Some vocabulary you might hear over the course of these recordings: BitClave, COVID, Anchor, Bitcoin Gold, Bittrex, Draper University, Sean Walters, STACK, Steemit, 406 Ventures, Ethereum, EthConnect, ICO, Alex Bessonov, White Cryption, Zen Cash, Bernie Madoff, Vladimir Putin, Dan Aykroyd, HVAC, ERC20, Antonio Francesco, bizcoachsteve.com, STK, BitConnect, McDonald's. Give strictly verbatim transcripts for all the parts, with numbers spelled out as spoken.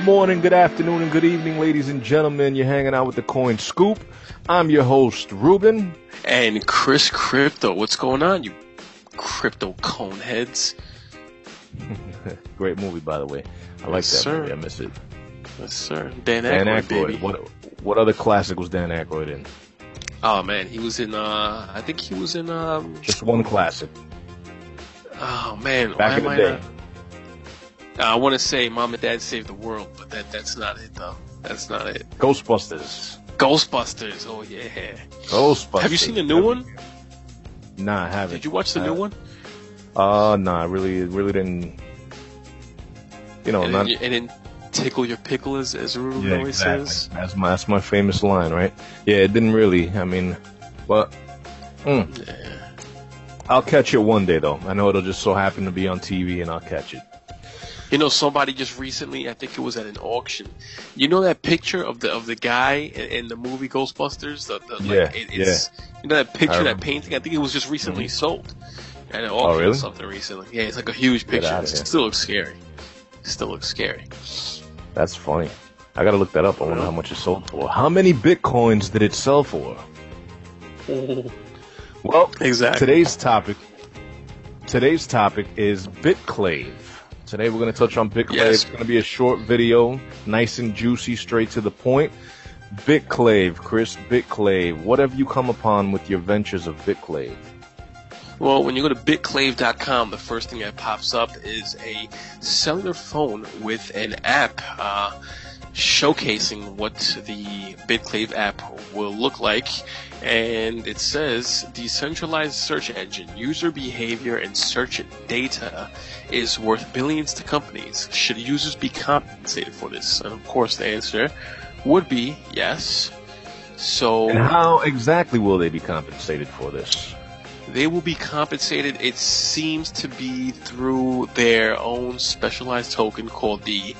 Good morning, good afternoon, and good evening, ladies and gentlemen. You're hanging out with the Coin Scoop. I'm your host, Ruben. And Chris Crypto. What's going on, you crypto coneheads? Great movie, by the way. I like yes, that sir. movie. I miss it. Yes, sir. Dan, Dan Aykroyd, Aykroyd. Baby. What, what other classic was Dan Aykroyd in? Oh, man, he was in, uh, I think he was in... Uh, Just one classic. Oh, man. Back in the day. Not... I want to say Mom and Dad Saved the World, but that that's not it, though. That's not it. Ghostbusters. Ghostbusters. Oh, yeah. Ghostbusters. Have you seen the new one? Nah, I haven't. Did you watch the new one? Uh, nah, I really, really didn't. You know, and not. Then, and then tickle your pickle, as, as Ruben yeah, always exactly. says. That's my, that's my famous line, right? Yeah, it didn't really. I mean, but. Mm. Yeah. I'll catch it one day, though. I know it'll just so happen to be on T V, and I'll catch it. You know, somebody just recently, I think it was at an auction. You know that picture of the of the guy in, in the movie Ghostbusters? The, the, yeah, like, it, it's, yeah. You know that picture, that painting? I think it was just recently mm-hmm. sold at an auction oh, really? or something recently. Yeah, it's like a huge picture. It still looks scary. It still looks scary. That's funny. I got to look that up. I wonder how much it sold for. How many Bitcoins did it sell for? Well, exactly. Today's topic, today's topic is BitClave. Today we're going to touch on BitClave. Yes. It's going to be a short video, nice and juicy, straight to the point. BitClave, Chris, BitClave. What have you come upon with your ventures of BitClave? Well, when you go to bitclave dot com, the first thing that pops up is a cellular phone with an app uh, showcasing what the BitClave app will look like. And it says, decentralized search engine, user behavior, and search data is worth billions to companies. Should users be compensated for this? And, of course, the answer would be yes. So, and how exactly will they be compensated for this? They will be compensated, it seems to be, through their own specialized token called the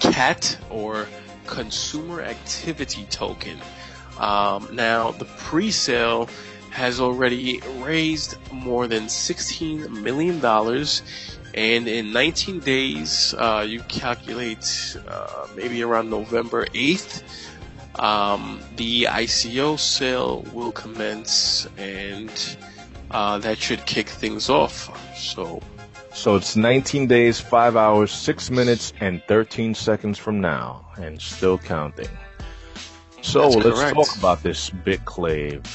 C A T, or Consumer Activity Token. Um, now, the pre-sale has already raised more than sixteen million dollars, and in nineteen days, uh, you calculate uh, maybe around November eighth, um, the I C O sale will commence, and uh, that should kick things off. So, so it's nineteen days, five hours, six minutes, and thirteen seconds from now, and still counting. So let's talk about this BitClave.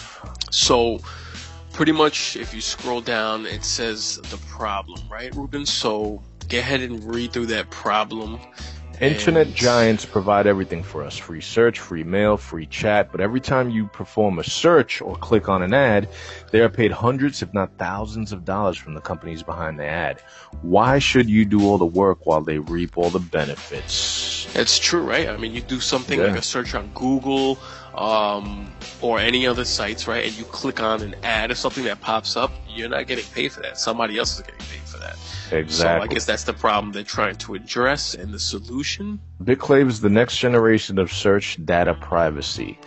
So pretty much if you scroll down, it says the problem, right, Ruben? So go ahead and read through that problem. Internet giants provide everything for us. Free search, free mail, free chat. But every time you perform a search or click on an ad, they are paid hundreds if not thousands of dollars from the companies behind the ad. Why should you do all the work while they reap all the benefits? That's true, right? I mean, you do something yeah. like a search on Google um, or any other sites, right? And you click on an ad or something that pops up. You're not getting paid for that. Somebody else is getting paid for that. Exactly. So I guess that's the problem they're trying to address, and the solution? BitClave is the next generation of search data privacy.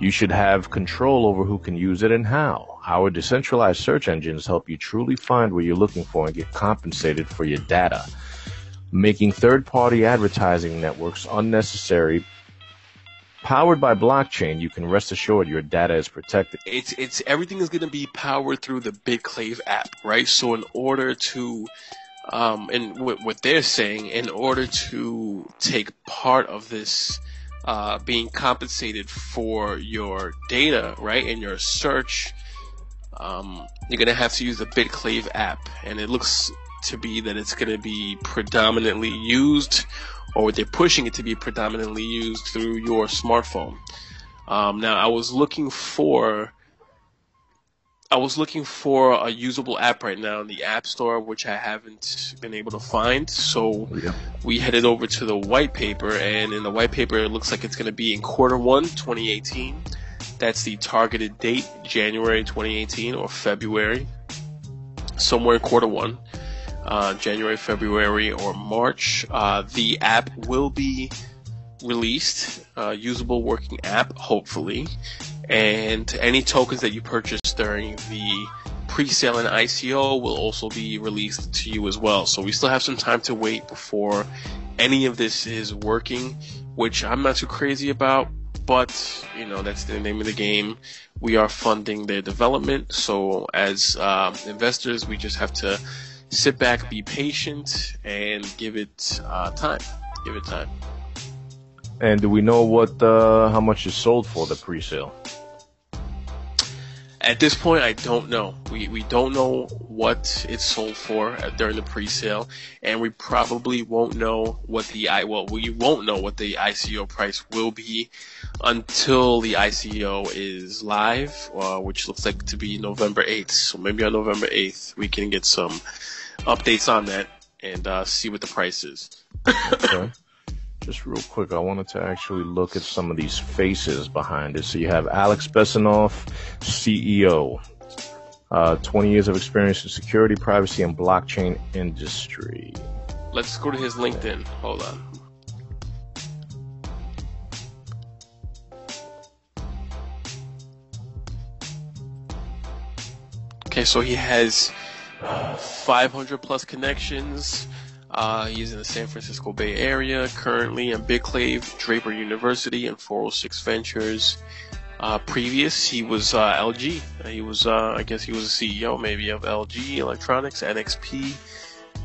You should have control over who can use it and how. Our decentralized search engines help you truly find what you're looking for and get compensated for your data, making third-party advertising networks unnecessary. Powered by blockchain, you can rest assured your data is protected. It's it's everything is going to be powered through the BitClave app, right? So in order to, um, and w- what they're saying, in order to take part of this uh, being compensated for your data, right, and your search, um, you're going to have to use the BitClave app, and it looks to be that it's going to be predominantly used. Or they're pushing it to be predominantly used through your smartphone. Um, now, I was looking for, I was looking for a usable app right now in the App Store, which I haven't been able to find. So yeah. we headed over to the white paper, and in the white paper, it looks like it's going to be in quarter one, twenty eighteen. That's the targeted date, January twenty eighteen or February, somewhere in quarter one. Uh, January, February, or March. Uh, the app will be released, uh, usable working app, hopefully. And any tokens that you purchase during the pre-sale and I C O will also be released to you as well. So we still have some time to wait before any of this is working, which I'm not too crazy about, but, you know, that's the name of the game. We are funding their development, so as um, investors, we just have to sit back, be patient, and give it uh, time. Give it time. And do we know what uh, how much is sold for the pre-sale? At this point, I don't know. We we don't know what it's sold for during the pre-sale, and we probably won't know what the I well we won't know what the I C O price will be until the I C O is live, uh, which looks like to be November eighth. So maybe on November eighth we can get some updates on that and uh, see what the price is. Okay. Just real quick, I wanted to actually look at some of these faces behind it. So you have Alex Bessonov, C E O, uh, twenty years of experience in security, privacy, and blockchain industry. Let's go to his LinkedIn. Hold on. Okay, so he has five hundred plus connections. Uh, he's in the San Francisco Bay Area, currently in BitClave, Draper University, and four oh six Ventures. Uh, previous, he was uh, L G. He was, uh, I guess, he was a C E O maybe of L G Electronics, N X P,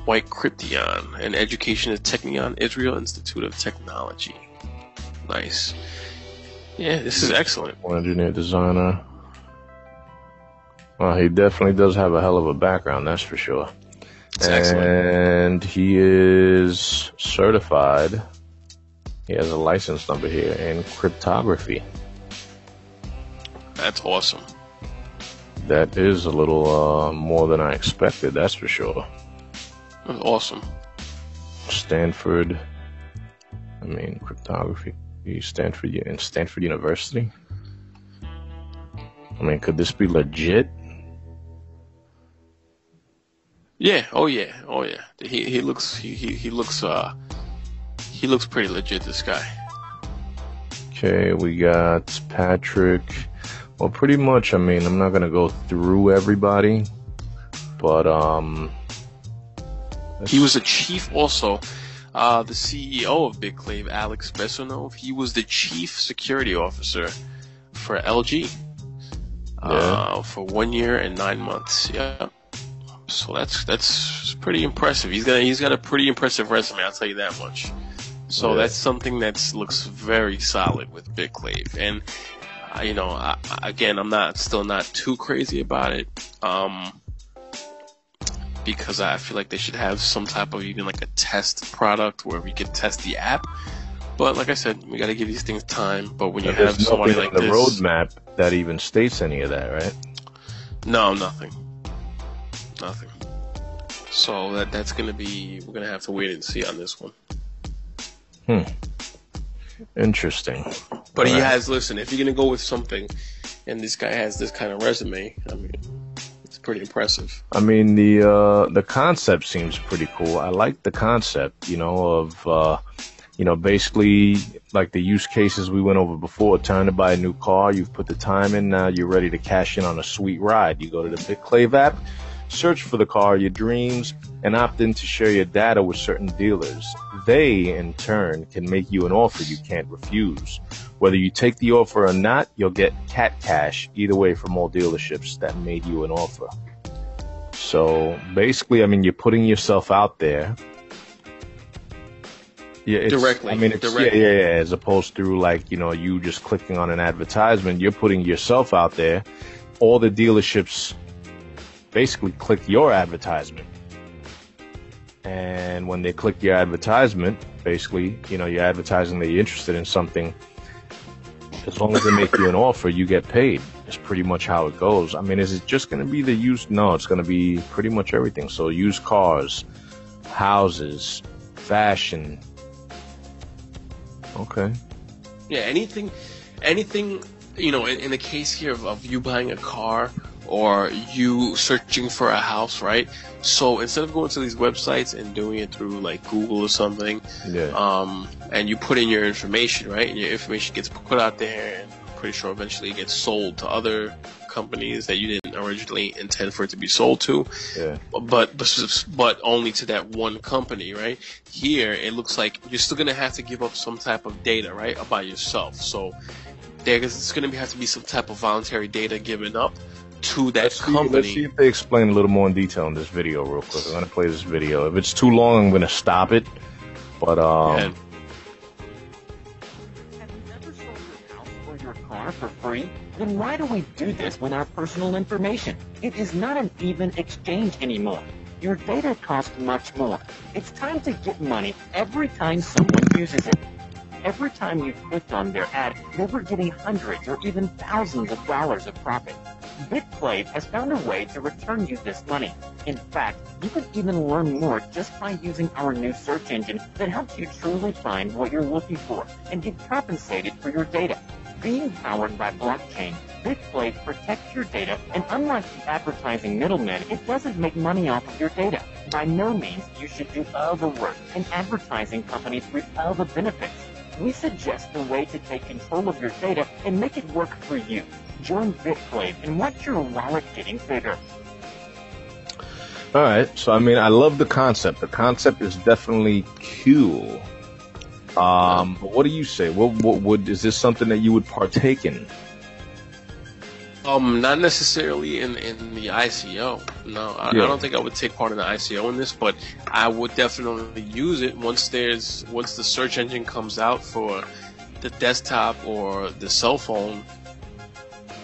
White Cryption, and education at Technion Israel Institute of Technology. Nice. Yeah, this is excellent. Engineer, designer. Well, he definitely does have a hell of a background, that's for sure. And he is certified. He has a license number here in cryptography. That's awesome. That is a little uh, more than I expected, that's for sure. That's awesome. Stanford, I mean, cryptography. Stanford, in Stanford University. I mean, could this be legit? Yeah, oh yeah, oh yeah. He he looks he, he, he looks uh he looks pretty legit, this guy. Okay, we got Patrick. Well, pretty much, I mean, I'm not gonna go through everybody, but um he was a chief also. Uh the C E O of BitClave, Alex Bessonov, he was the chief security officer for L G. Yeah. Uh for one year and nine months, yeah. So that's that's pretty impressive. He's got he's got a pretty impressive resume, I'll tell you that much. So yeah. That's something that looks very solid with BitClave. And uh, you know, I, again, I'm not still not too crazy about it, um, because I feel like they should have some type of even like a test product where we could test the app. But like I said, we got to give these things time. But when now, you have somebody like this, there's nothing on the roadmap that even states any of that, right? No, nothing. Nothing. So that that's gonna be we're gonna have to wait and see on this one. Hmm. Interesting. But all he right. has listen, if you're gonna go with something and this guy has this kind of resume, I mean it's pretty impressive. I mean the uh the concept seems pretty cool. I like the concept, you know, of uh you know, basically like the use cases we went over before, time to buy a new car, you've put the time in, now you're ready to cash in on a sweet ride. You go to the BitClave app, search for the car, your dreams, and opt in to share your data with certain dealers. They, in turn, can make you an offer you can't refuse. Whether you take the offer or not, you'll get C A T cash either way from all dealerships that made you an offer. So basically, I mean, you're putting yourself out there. Yeah, it's, directly. I mean, it's, directly. Yeah, yeah, yeah. As opposed to like, you know, you just clicking on an advertisement, you're putting yourself out there. All the dealerships basically click your advertisement, and when they click your advertisement, basically, you know, you're advertising that you're interested in something. As long as they make you an offer, you get paid. It's pretty much how it goes. I mean, is it just going to be the used? No, it's going to be pretty much everything. So used cars, houses, fashion. Okay. Yeah, anything, anything, you know, in, in the case here of, of you buying a car, or you searching for a house, right? So instead of going to these websites and doing it through like Google or something, yeah. um, and you put in your information, right? And your information gets put out there, and I'm pretty sure eventually it gets sold to other companies that you didn't originally intend for it to be sold to, yeah. but, but but only to that one company, right? Here, it looks like you're still going to have to give up some type of data, right, about yourself. So there's going to have to be some type of voluntary data given up to that let's company. See, let's see if they explain a little more in detail in this video real quick. I'm going to play this video. If it's too long, I'm going to stop it. But, um... Yeah. for free, then why do we do this with our personal information? It is not an even exchange anymore. Your data costs much more. It's time to get money every time someone uses it. Every time you clicked on their ad, they were getting hundreds or even thousands of dollars of profit. BitClave has found a way to return you this money. In fact, you could even learn more just by using our new search engine that helps you truly find what you're looking for and get compensated for your data. Being powered by blockchain, BitClave protects your data, and unlike the advertising middleman, it doesn't make money off of your data. By no means, you should do all the work, and advertising companies reap all the benefits. We suggest the way to take control of your data and make it work for you. Join BitClave and watch your wallet getting bigger. All right, so I mean, I love the concept. The concept is definitely cool. Um, but what do you say? What, what would is this something that you would partake in? Um, not necessarily in, in the I C O. No, I, yeah. I don't think I would take part in the I C O in this, but I would definitely use it once there's once the search engine comes out for the desktop or the cell phone.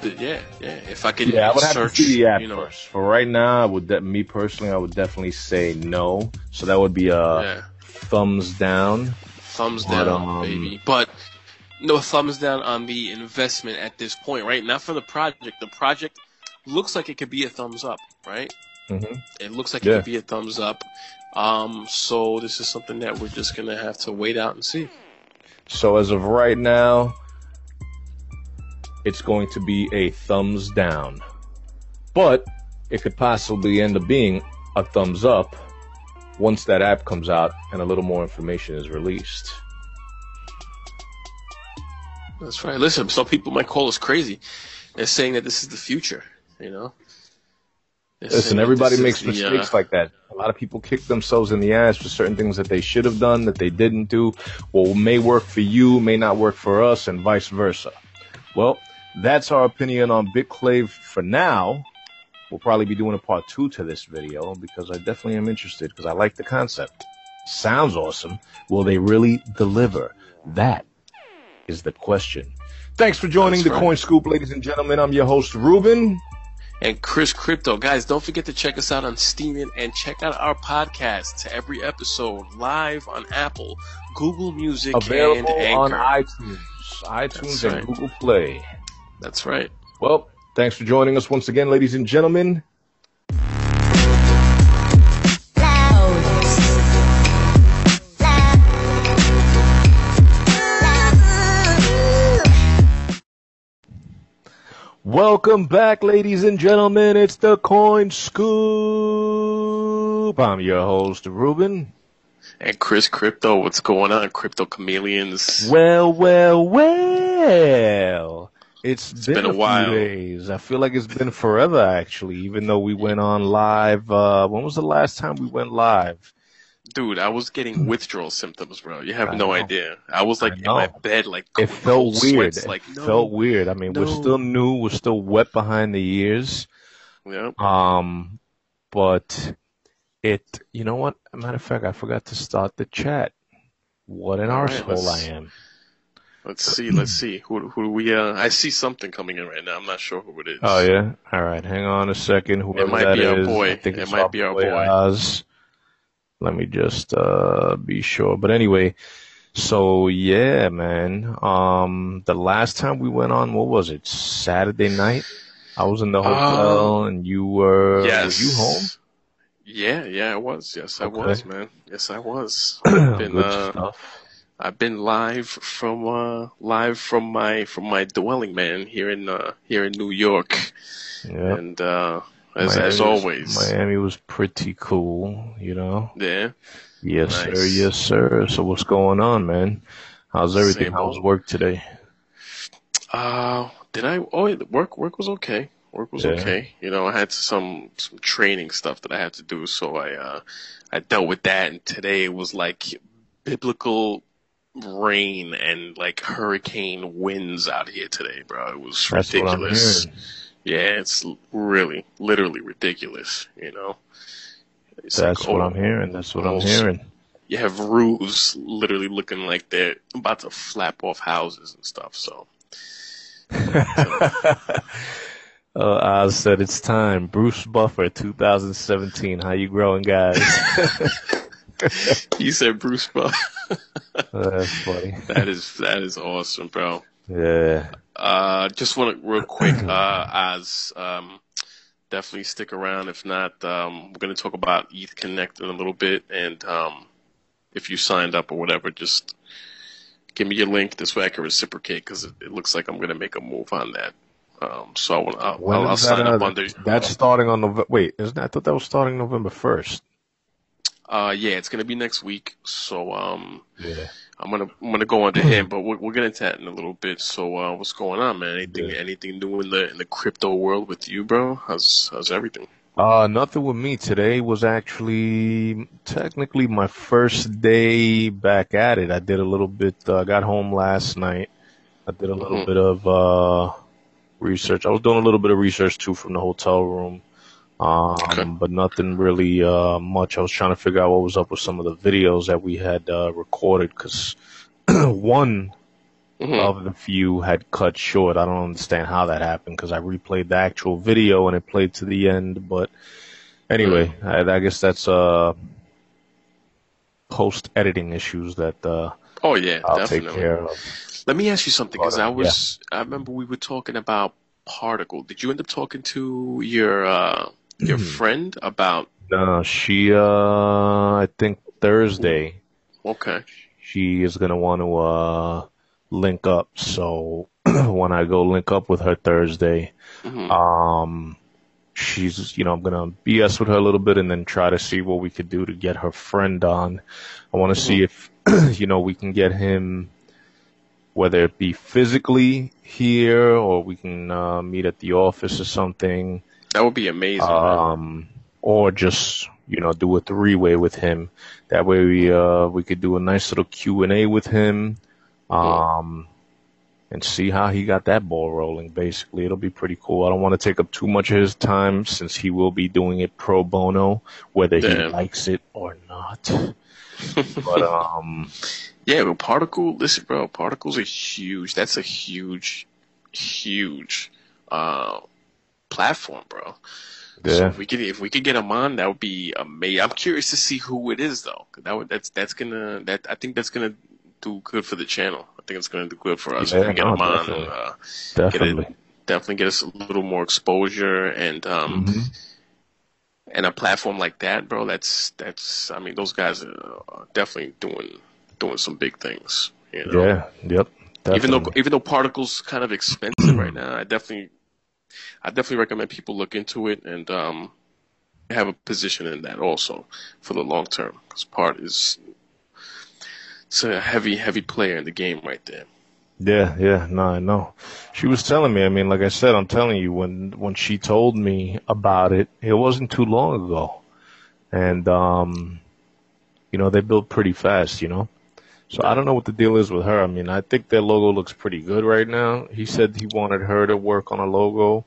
Yeah, yeah. If I could, yeah, I would search, have to see the app you know. first. For right now, I would de- me personally, I would definitely say no. So that would be a yeah. thumbs down. Thumbs down, but, um, baby. But no thumbs down on the investment at this point, right? Not for the project. The project looks like it could be a thumbs up, right? Mm-hmm. It looks like yeah. it could be a thumbs up. Um, so this is something that we're just going to have to wait out and see. So as of right now, it's going to be a thumbs down. But it could possibly end up being a thumbs up once that app comes out and a little more information is released. That's right. Listen, some people might call us crazy. They're saying that this is the future, you know? They're Listen, everybody makes the, mistakes uh, like that. A lot of people kick themselves in the ass for certain things that they should have done, that they didn't do, or may work for you, may not work for us, and vice versa. Well, that's our opinion on BitClave for now. We'll probably be doing a part two to this video because I definitely am interested because I like the concept. Sounds awesome. Will they really deliver? That is the question. Thanks for joining That's the right. Coin Scoop, ladies and gentlemen. I'm your host, Ruben. And Chris Crypto. Guys, don't forget to check us out on Steemit and check out our podcast to every episode live on Apple, Google Music, Available and Anchor. on iTunes. iTunes That's and right. Google Play. That's right. Well, thanks for joining us once again, ladies and gentlemen. Welcome back, ladies and gentlemen. It's the Coin Scoop. I'm your host, Ruben. And Chris Crypto. What's going on, Crypto Chameleons? Well, well, well. It's, it's been, been a, a few while. Days. I feel like it's been forever, actually, even though we went on live. Uh, when was the last time we went live? Dude, I was getting withdrawal symptoms, bro. You have I no know. idea. I was like I in my bed, like it felt weird. Sweats, it like, no, felt weird. I mean, no. we're still new. We're still wet behind the ears. Yeah. Um, but it. You know what? As a matter of fact, I forgot to start the chat. What an All arsehole right, I am. Let's see. Let's see. Who who do we? Uh, I see something coming in right now. I'm not sure who it is. Oh yeah. All right. Hang on a second. Whoever it might that be our is, boy. I think it it's might our be our boy. boy. Oz. Let me just uh, be sure. But anyway, so yeah, man. Um, the last time we went on, what was it? Saturday night. I was in the hotel, um, and you were. Yes. Were you home? Yeah. Yeah. I was. Yes, I okay. was, man. Yes, I was. Been, Good uh, stuff. I've been live from uh, live from my from my dwelling, man, here in uh, here in New York, yep. and uh, as Miami as always, was, Miami was pretty cool, you know. Yeah. Yes, nice. sir. Yes, sir. So what's going on, man? How's everything? Same How's old. work today? Uh, did I? Oh, work work was okay. Work was yeah. okay. You know, I had some, some training stuff that I had to do, so I uh, I dealt with that. And today was like biblical rain and like hurricane winds out here today, bro. It was That's ridiculous. Yeah, it's really, literally ridiculous. You know, it's that's like, what oh, I'm hearing. That's what almost, I'm hearing. You have roofs literally looking like they're about to flap off houses and stuff. So. so. Uh, Oz said it's time. Bruce Buffer, two thousand seventeen. How you growing, guys? You said Bruce Buffer. Oh, that's funny. That is that is awesome, bro. Yeah. Uh, just want to real quick, uh, Oz. Um, definitely stick around. If not, um, we're going to talk about EthConnect in a little bit, and um, if you signed up or whatever, just give me your link. This way I can reciprocate because it, it looks like I'm going to make a move on that. Um, so I wanna, I'll, I'll, I'll sign that, up uh, under. That's uh, starting on November. Wait, isn't that? I thought that was starting November first. Uh, yeah, it's gonna be next week. So um, yeah, I'm gonna I'm gonna go under him, but we're we're gonna chat in a little bit. So uh, what's going on, man? Anything yeah. anything new in the in the crypto world with you, bro? How's how's everything? Uh, nothing with me. Today was actually technically my first day back at it. I did a little bit. I uh, got home last night. I did a little mm-hmm. bit of. Uh, Research. I was doing a little bit of research too from the hotel room, um, okay. but nothing really uh, much. I was trying to figure out what was up with some of the videos that we had uh, recorded because one mm-hmm. of the few had cut short. I don't understand how that happened because I replayed the actual video and it played to the end. But anyway, mm-hmm. I, I guess that's uh, post-editing issues that uh, oh yeah, I'll definitely. take care of. Let me ask you something, because I was, yeah. I remember we were talking about Particle. Did you end up talking to your uh, your mm. friend about? No, she, uh, I think Thursday. Okay. She is going to want to uh, link up. So when I go link up with her Thursday, mm-hmm. um, she's, you know, I'm going to B S with her a little bit and then try to see what we could do to get her friend on. I want to mm-hmm. see if, you know, we can get him. Whether it be physically here or we can uh, meet at the office or something. That would be amazing. Um, or just, you know, do a three-way with him. That way we uh, we could do a nice little Q and A with him um, yeah. and see how he got that ball rolling, basically. It'll be pretty cool. I don't want to take up too much of his time since he will be doing it pro bono, whether Damn. he likes it or not. But, um... yeah, but Particle, listen, bro, Particle's a huge, that's a huge, huge uh, platform, bro. Yeah. So if we could, if we could get him on, that would be amazing. I'm curious to see who it is, though. That would, that's that's gonna, that I think that's gonna do good for the channel. I think it's gonna do good for us yeah, if we get no, him on. Definitely. And, uh, definitely. Get it, definitely get us a little more exposure and. Um, mm-hmm. And a platform like that, bro, that's that's. I mean, those guys are definitely doing. doing some big things, you know? Yeah, yep. Definitely. Even though even though Particle's kind of expensive right now, I definitely I definitely recommend people look into it and um, have a position in that also for the long term because Part is it's a heavy, heavy player in the game right there. Yeah, yeah, no, I know. She was telling me, I mean, like I said, I'm telling you, when, when she told me about it, it wasn't too long ago. And, um, you know, they built pretty fast, you know? So I don't know what the deal is with her. I mean, I think their logo looks pretty good right now. He said he wanted her to work on a logo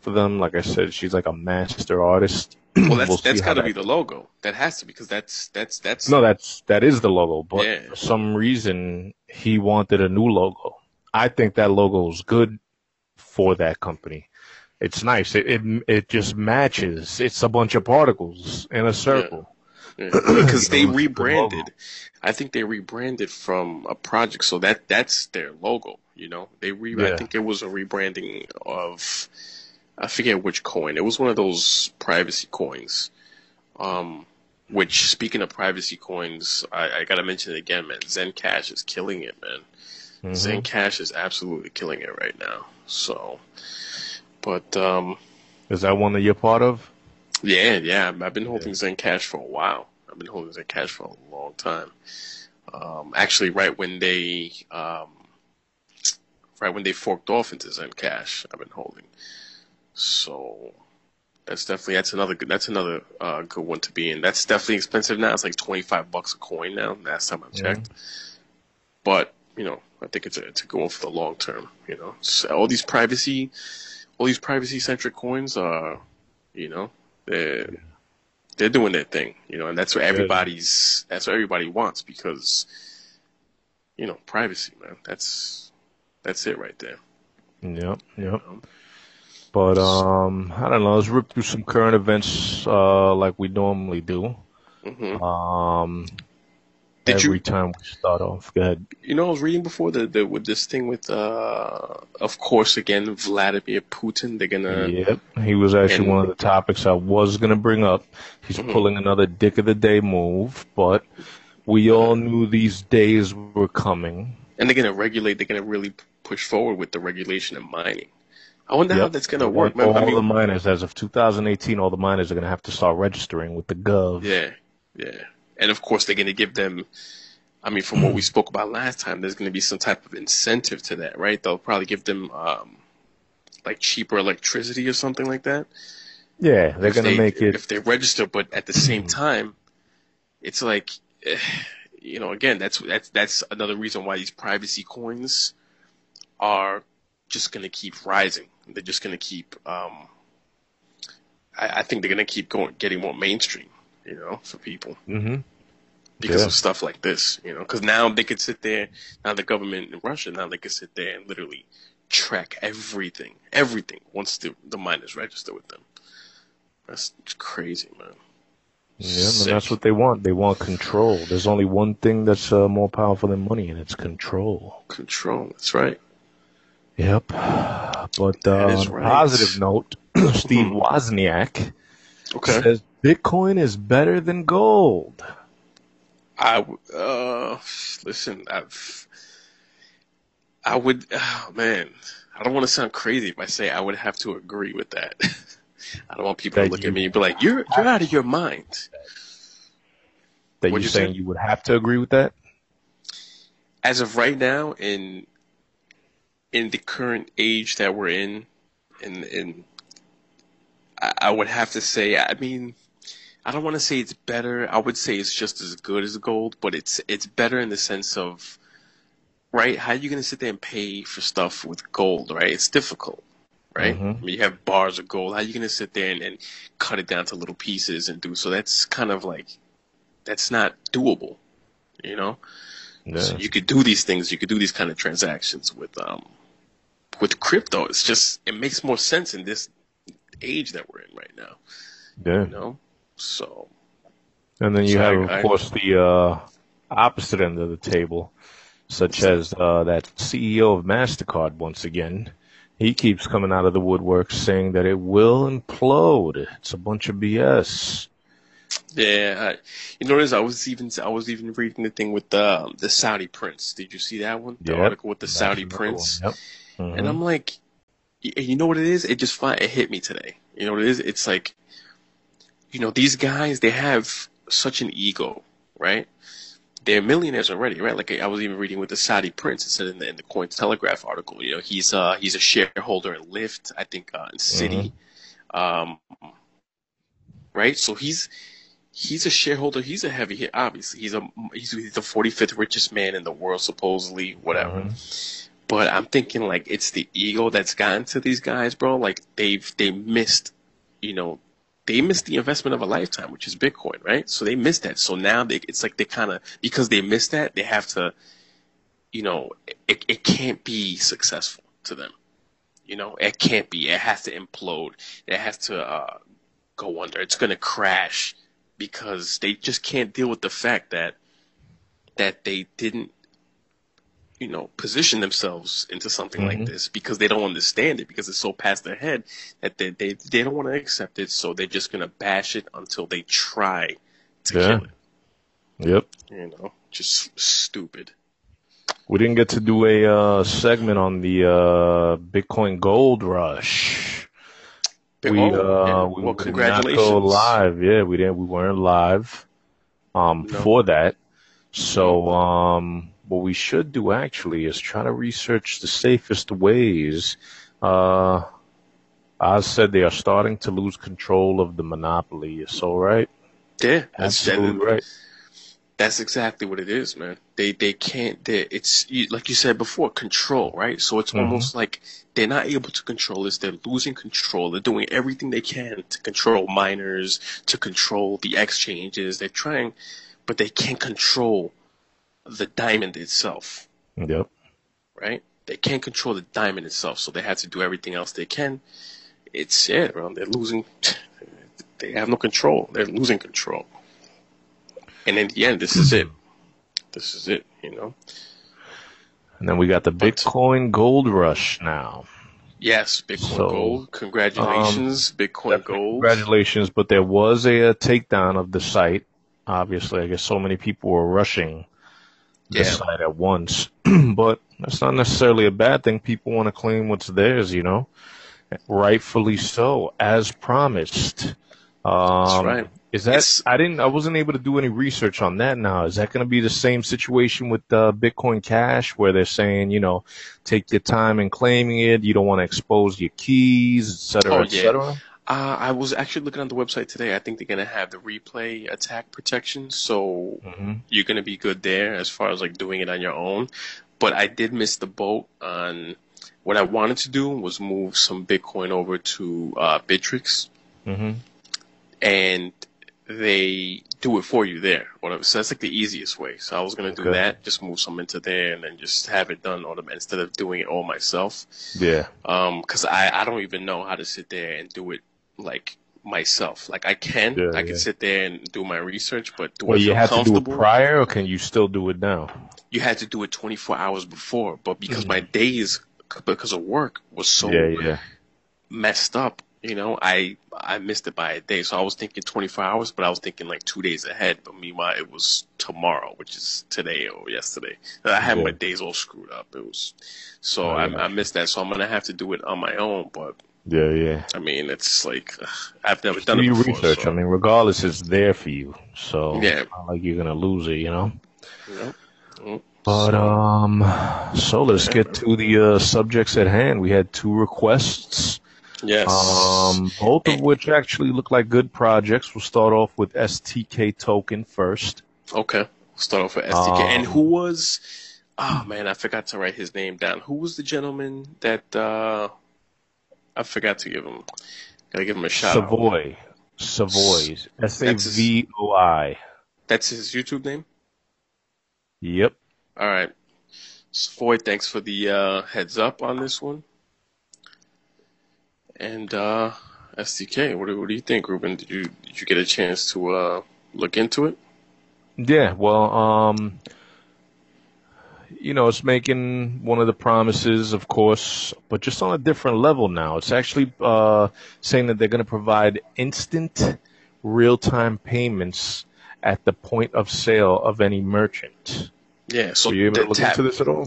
for them. Like I said, she's like a master artist. Well, that's we'll that's got to that... be the logo. That has to be because that's that's that's no, that's that is the logo. But yeah. for some reason, he wanted a new logo. I think that logo is good for that company. It's nice. It it, it just matches. It's a bunch of particles in a circle. Yeah. Because they rebranded, I think they rebranded from a project, so that that's their logo. You know, they re. Yeah. I think it was a rebranding of, I forget which coin. It was one of those privacy coins. Um, which speaking of privacy coins, I, I gotta mention it again, man. Zen Cash is killing it, man. Mm-hmm. Zen Cash is absolutely killing it right now. So, but um, is that one that you're part of? Yeah, yeah. I've been holding yeah. Zen Cash for a while. I've been holding Zen Cash for a long time. Um, actually, right when they, um, right when they forked off into Zen Cash, I've been holding. So that's definitely that's another good that's another uh, good one to be in. That's definitely expensive now. It's like twenty five bucks a coin now. Last time I checked, yeah. But you know, I think it's a, it's a good one for the long term. You know, so all these privacy, all these privacy centric coins are, you know, they're they're doing their thing. You know, and that's what everybody's that's what everybody wants because, you know, privacy, man. That's that's it right there. Yep, yep. You know? But, um, I don't know, let's rip through some current events uh, like we normally do. Mm-hmm. Um, Did every you, time we start off. Go ahead. You know, I was reading before the, the, with this thing with, uh, of course, again, Vladimir Putin. They're going to... Yep, he was actually one of the topics I was going to bring up. He's mm-hmm. pulling another dick of the day move, but we all knew these days were coming. And they're going to regulate, they're going to really push forward with the regulation of mining. I wonder yep. how that's going to work. All, I mean, all the miners, as of two thousand eighteen, all the miners are going to have to start registering with the gov. Yeah, yeah. And, of course, they're going to give them, I mean, from what we spoke about last time, there's going to be some type of incentive to that, right? They'll probably give them, um, like, cheaper electricity or something like that. Yeah, they're going to they, make it. If they register, but at the same time, it's like, you know, again, that's that's that's another reason why these privacy coins are just going to keep rising. They're just going to keep. Um, I, I think they're going to keep going, getting more mainstream, you know, for people mm-hmm. because yeah. of stuff like this, you know. Because now they could sit there. Now the government in Russia. Now they could sit there and literally track everything, everything once the the miners register with them. That's crazy, man. Yeah, and that's what they want. They want control. There's only one thing that's uh, more powerful than money, and it's control. Control. That's right. Yep. But uh, on a positive note, Steve Wozniak okay. says Bitcoin is better than gold. I uh, listen. I've. I would. Oh, man, I don't want to sound crazy if I say I would have to agree with that. I don't want people to look you, at me and be like, "You're you're out of your mind." That you're you saying say? You would have to agree with that? As of right now, in in the current age that we're in, in in I, I would have to say. I mean, I don't want to say it's better. I would say it's just as good as gold, but it's it's better in the sense of, right? How are you going to sit there and pay for stuff with gold? Right? It's difficult. Right? Mm-hmm. I mean, you have bars of gold. How are you going to sit there and, and cut it down to little pieces and do so? That's kind of like, that's not doable, you know? Yeah. So you could do these things. You could do these kind of transactions with um, with crypto. It's just, it makes more sense in this age that we're in right now. Yeah. You know? So. And then you so have, I, of I, course, I, the uh, opposite end of the table, such as uh, that C E O of MasterCard once again. He keeps coming out of the woodwork saying that it will implode. It's a bunch of B S. Yeah, I, you notice I was even I was even reading the thing with the the Saudi prince. Did you see that one? The yep. article with the That's Saudi prince. Yep. Mm-hmm. And I'm like, you know what it is? It just it hit me today. You know what it is? It's like, you know, these guys, they have such an ego, right? They're millionaires already, right? Like I was even reading with the Saudi prince. It said in the, in the Cointelegraph article, you know, he's uh, he's a shareholder in Lyft, I think, uh, in Citi, mm-hmm. um, right? So he's he's a shareholder. He's a heavy hit, obviously. He's a he's, he's the forty-fifth richest man in the world, supposedly, whatever. Mm-hmm. But I'm thinking like it's the ego that's gotten to these guys, bro. Like they've they missed, you know. They missed the investment of a lifetime, which is Bitcoin, right? So they missed that. So now they, it's like they kind of, because they missed that, they have to, you know, it, it can't be successful to them. You know, it can't be. It has to implode. It has to uh, go under. It's going to crash because they just can't deal with the fact that that they didn't, you know, position themselves into something mm-hmm. like this because they don't understand it because it's so past their head that they they, they don't want to accept it, so they're just gonna bash it until they try to yeah. kill it. Yep. You know, just stupid. We didn't get to do a uh, segment on the uh, Bitcoin Gold Rush. Big we uh, yeah. we well, did not go live. Yeah, we didn't. We weren't live um, no. for that. So. Um, What we should do actually is try to research the safest ways. Uh, Oz said they are starting to lose control of the monopoly. You're so right. Yeah, that's absolutely right. That's exactly what it is, man. They they can't. They, it's like you said before, control, right? So it's mm-hmm. almost like they're not able to control this. They're losing control. They're doing everything they can to control miners, to control the exchanges. They're trying, but they can't control the diamond itself. Yep. Right? They can't control the diamond itself, so they have to do everything else they can. It's yeah, bro. They're losing. They have no control. They're losing control. And in the end, this is it. This is it, you know. And then we got the Bitcoin but, Gold rush now. Yes, Bitcoin so, Gold. Congratulations, um, Bitcoin Gold. Congratulations, but there was a, a takedown of the site. Obviously, I guess so many people were rushing the yeah. site at once. But that's not necessarily a bad thing. People want to claim what's theirs, you know. Rightfully so, as promised. Um, that's right. Is that it's, I didn't I wasn't able to do any research on that now. Is that going to be the same situation with uh, Bitcoin Cash where they're saying, you know, take your time in claiming it, you don't want to expose your keys, et cetera, oh, et yeah. cetera? Uh, I was actually looking on the website today. I think they're going to have the replay attack protection, so mm-hmm. you're going to be good there as far as like doing it on your own. But I did miss the boat on what I wanted to do was move some Bitcoin over to uh, Bittrex. Mm-hmm. And they do it for you there, whatever. So that's like the easiest way. So I was gonna okay. do that, just move some into there, and then just have it done on them instead of doing it all myself. Yeah. Um, because I, I don't even know how to sit there and do it like myself. Like I can, yeah, I yeah. can sit there and do my research, but do well, I feel comfortable? Well, you had to do it prior, or can you still do it now? You had to do it twenty-four hours before, but because mm-hmm. my days, because of work, was so yeah, yeah. messed up. You know, I I missed it by a day, so I was thinking twenty-four hours, but I was thinking like two days ahead. But meanwhile, it was tomorrow, which is today or yesterday. I had yeah. my days all screwed up. It was so oh, I, yeah. I missed that. So I'm gonna have to do it on my own. But yeah, yeah. I mean, it's like ugh, I've never done do it before. You research. So. I mean, regardless, it's there for you. So yeah. it's not like you're gonna lose it. You know. Yeah. Mm-hmm. But um, so let's get to the uh, subjects at hand. We had two requests. Yes. Um, both of which actually look like good projects. We'll start off with S T K token first. Okay. We'll start off with S T K. Um, and who was, oh man, I forgot to write his name down. Who was the gentleman that, uh, I forgot to give him, gotta give him a shout Savoy. out. Savoy. Savoy. S A V O I. That's his YouTube name? Yep. All right. Savoy, thanks for the, uh, heads up on this one. And uh, S T K, what do, what do you think, Ruben? Did you did you get a chance to uh, look into it? Yeah, well, um, you know, it's making one of the promises, of course, but just on a different level now. It's actually uh, saying that they're going to provide instant, real-time payments at the point of sale of any merchant. Yeah. So were you able to look tap, into this at all?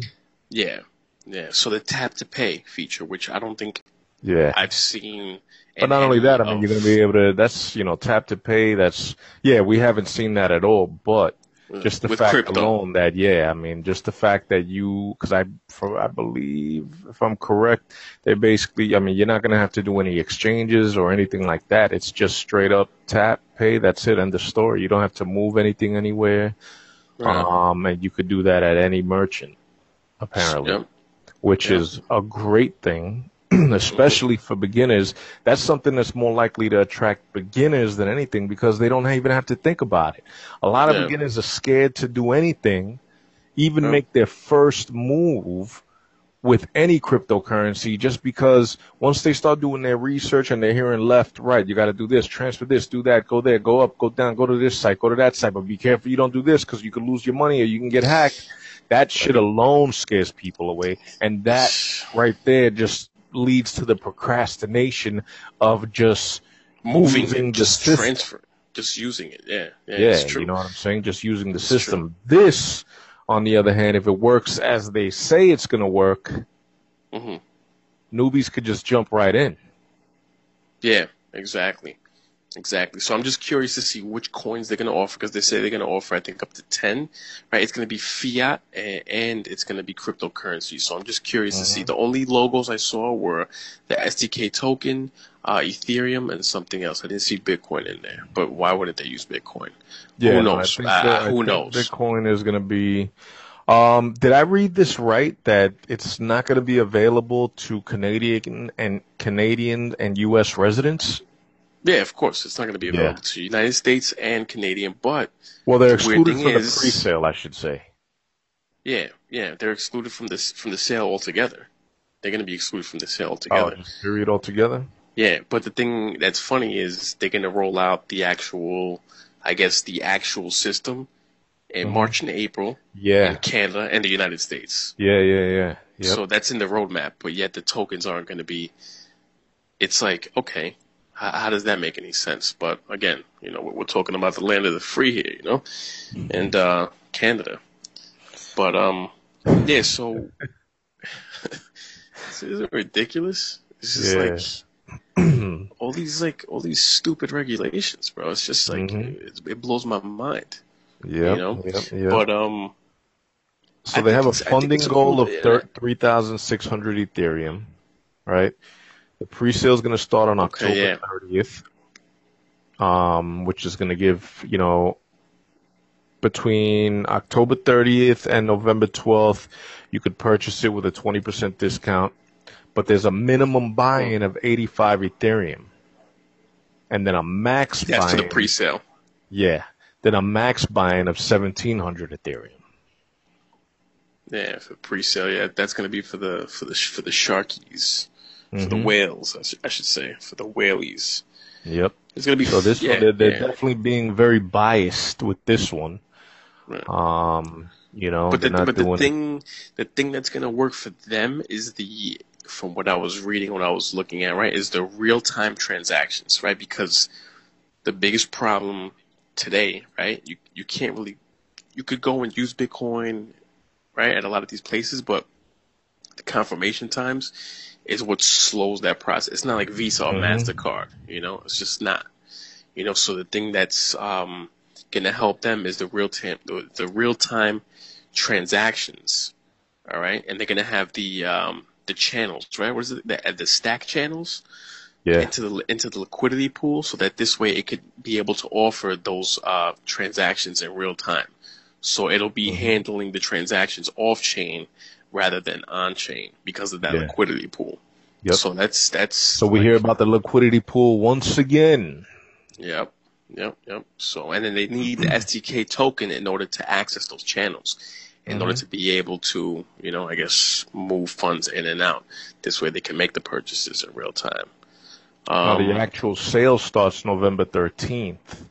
Yeah, yeah. So the tap-to-pay feature, which I don't think. Yeah, I've seen. But not only that, I mean, you're going to be able to. That's you know, tap to pay. That's yeah, we haven't seen that at all. But just the fact crypto. alone that yeah, I mean, just the fact that you, because I, for, I believe if I'm correct, they basically, I mean, you're not going to have to do any exchanges or anything like that. It's just straight up tap pay. That's it. End of story. You don't have to move anything anywhere. Right. Um, and you could do that at any merchant, apparently, yep. which yep. is a great thing. Especially for beginners, that's something that's more likely to attract beginners than anything because they don't even have to think about it. A lot of yeah. beginners are scared to do anything, even yeah. make their first move with any cryptocurrency just because once they start doing their research and they're hearing left, right, you got to do this, transfer this, do that, go there, go up, go down, go to this site, go to that site, but be careful you don't do this because you could lose your money or you can get hacked. That shit alone scares people away, and that right there just leads to the procrastination of just moving, moving just transfer, just using it. Yeah, yeah, yeah it's true. You know what I'm saying? Just using the it's system. True. This, on the other hand, if it works as they say it's going to work, mm-hmm. newbies could just jump right in. Yeah, exactly. Exactly. So I'm just curious to see which coins they're going to offer, because they say they're going to offer, I think, up to ten, right? It's going to be fiat and it's going to be cryptocurrency. So I'm just curious mm-hmm. to see. The only logos I saw were the S T K token, uh, Ethereum, and something else. I didn't see Bitcoin in there. But why wouldn't they use Bitcoin? Yeah, who knows? No, I think uh, so. I who think knows? Bitcoin is going to be... Um, did I read this right, that it's not going to be available to Canadian and Canadian and U S residents? Yeah, of course. It's not going to be available yeah. to the United States and Canadian, but... Well, they're excluded from is, the pre-sale, I should say. Yeah, yeah. They're excluded from, this, from the sale altogether. They're going to be excluded from the sale altogether. Oh, just period altogether? Yeah, but the thing that's funny is they're going to roll out the actual, I guess, the actual system in March and April yeah. in Canada and the United States. Yeah, yeah, yeah. Yep. So that's in the roadmap, but yet the tokens aren't going to be... It's like, okay, how, how does that make any sense? But again, you know, we're talking about the land of the free here, you know, mm-hmm. and uh, Canada. But, um, yeah, so... Isn't it ridiculous? It's just yeah. like... all these, like, all these stupid regulations, bro. It's just like, mm-hmm. it, it blows my mind. Yeah, you know? yep, yep. But um, so I they have a funding goal of yeah. three thousand six hundred Ethereum, right? The pre-sale is going to start on October okay, yeah. thirtieth, um, which is going to give you know between October thirtieth and November twelfth, you could purchase it with a twenty percent discount, but there's a minimum buy-in of eighty-five Ethereum, and then a max buy-in. That's to the pre-sale. Yeah. Then a max buy-in of seventeen hundred Ethereum. Yeah, for pre-sale. Yeah, that's going to be for the for the for the sharkies, mm-hmm. for the whales. I, sh- I should say for the whalies. Yep. It's going to be so. This yeah, one, they're, they're yeah. definitely being very biased with this one. Right. Um, you know, but the, but the thing, the thing that's going to work for them is the, from what I was reading, what I was looking at, right, is the real-time transactions, right? Because the biggest problem today, right? You you can't really, you could go and use Bitcoin, right, at a lot of these places, but the confirmation times is what slows that process. It's not like Visa or mm-hmm. MasterCard, you know. It's just not, you know. So the thing that's um, gonna help them is the real time, the, the real time transactions, all right. And they're gonna have the um, the channels, right? What is it? The, the stack channels. Yeah. Into the into the liquidity pool, so that this way it could be able to offer those uh, transactions in real time. So it'll be mm-hmm. handling the transactions off chain rather than on chain because of that yeah. liquidity pool. Yep. So that's that's. So we like, hear about the liquidity pool once again. Yep. Yep. Yep. So and then they need the S T K token in order to access those channels, in mm-hmm. order to be able to, you know, I guess move funds in and out. This way they can make the purchases in real time. Um, now the actual sale starts November thirteenth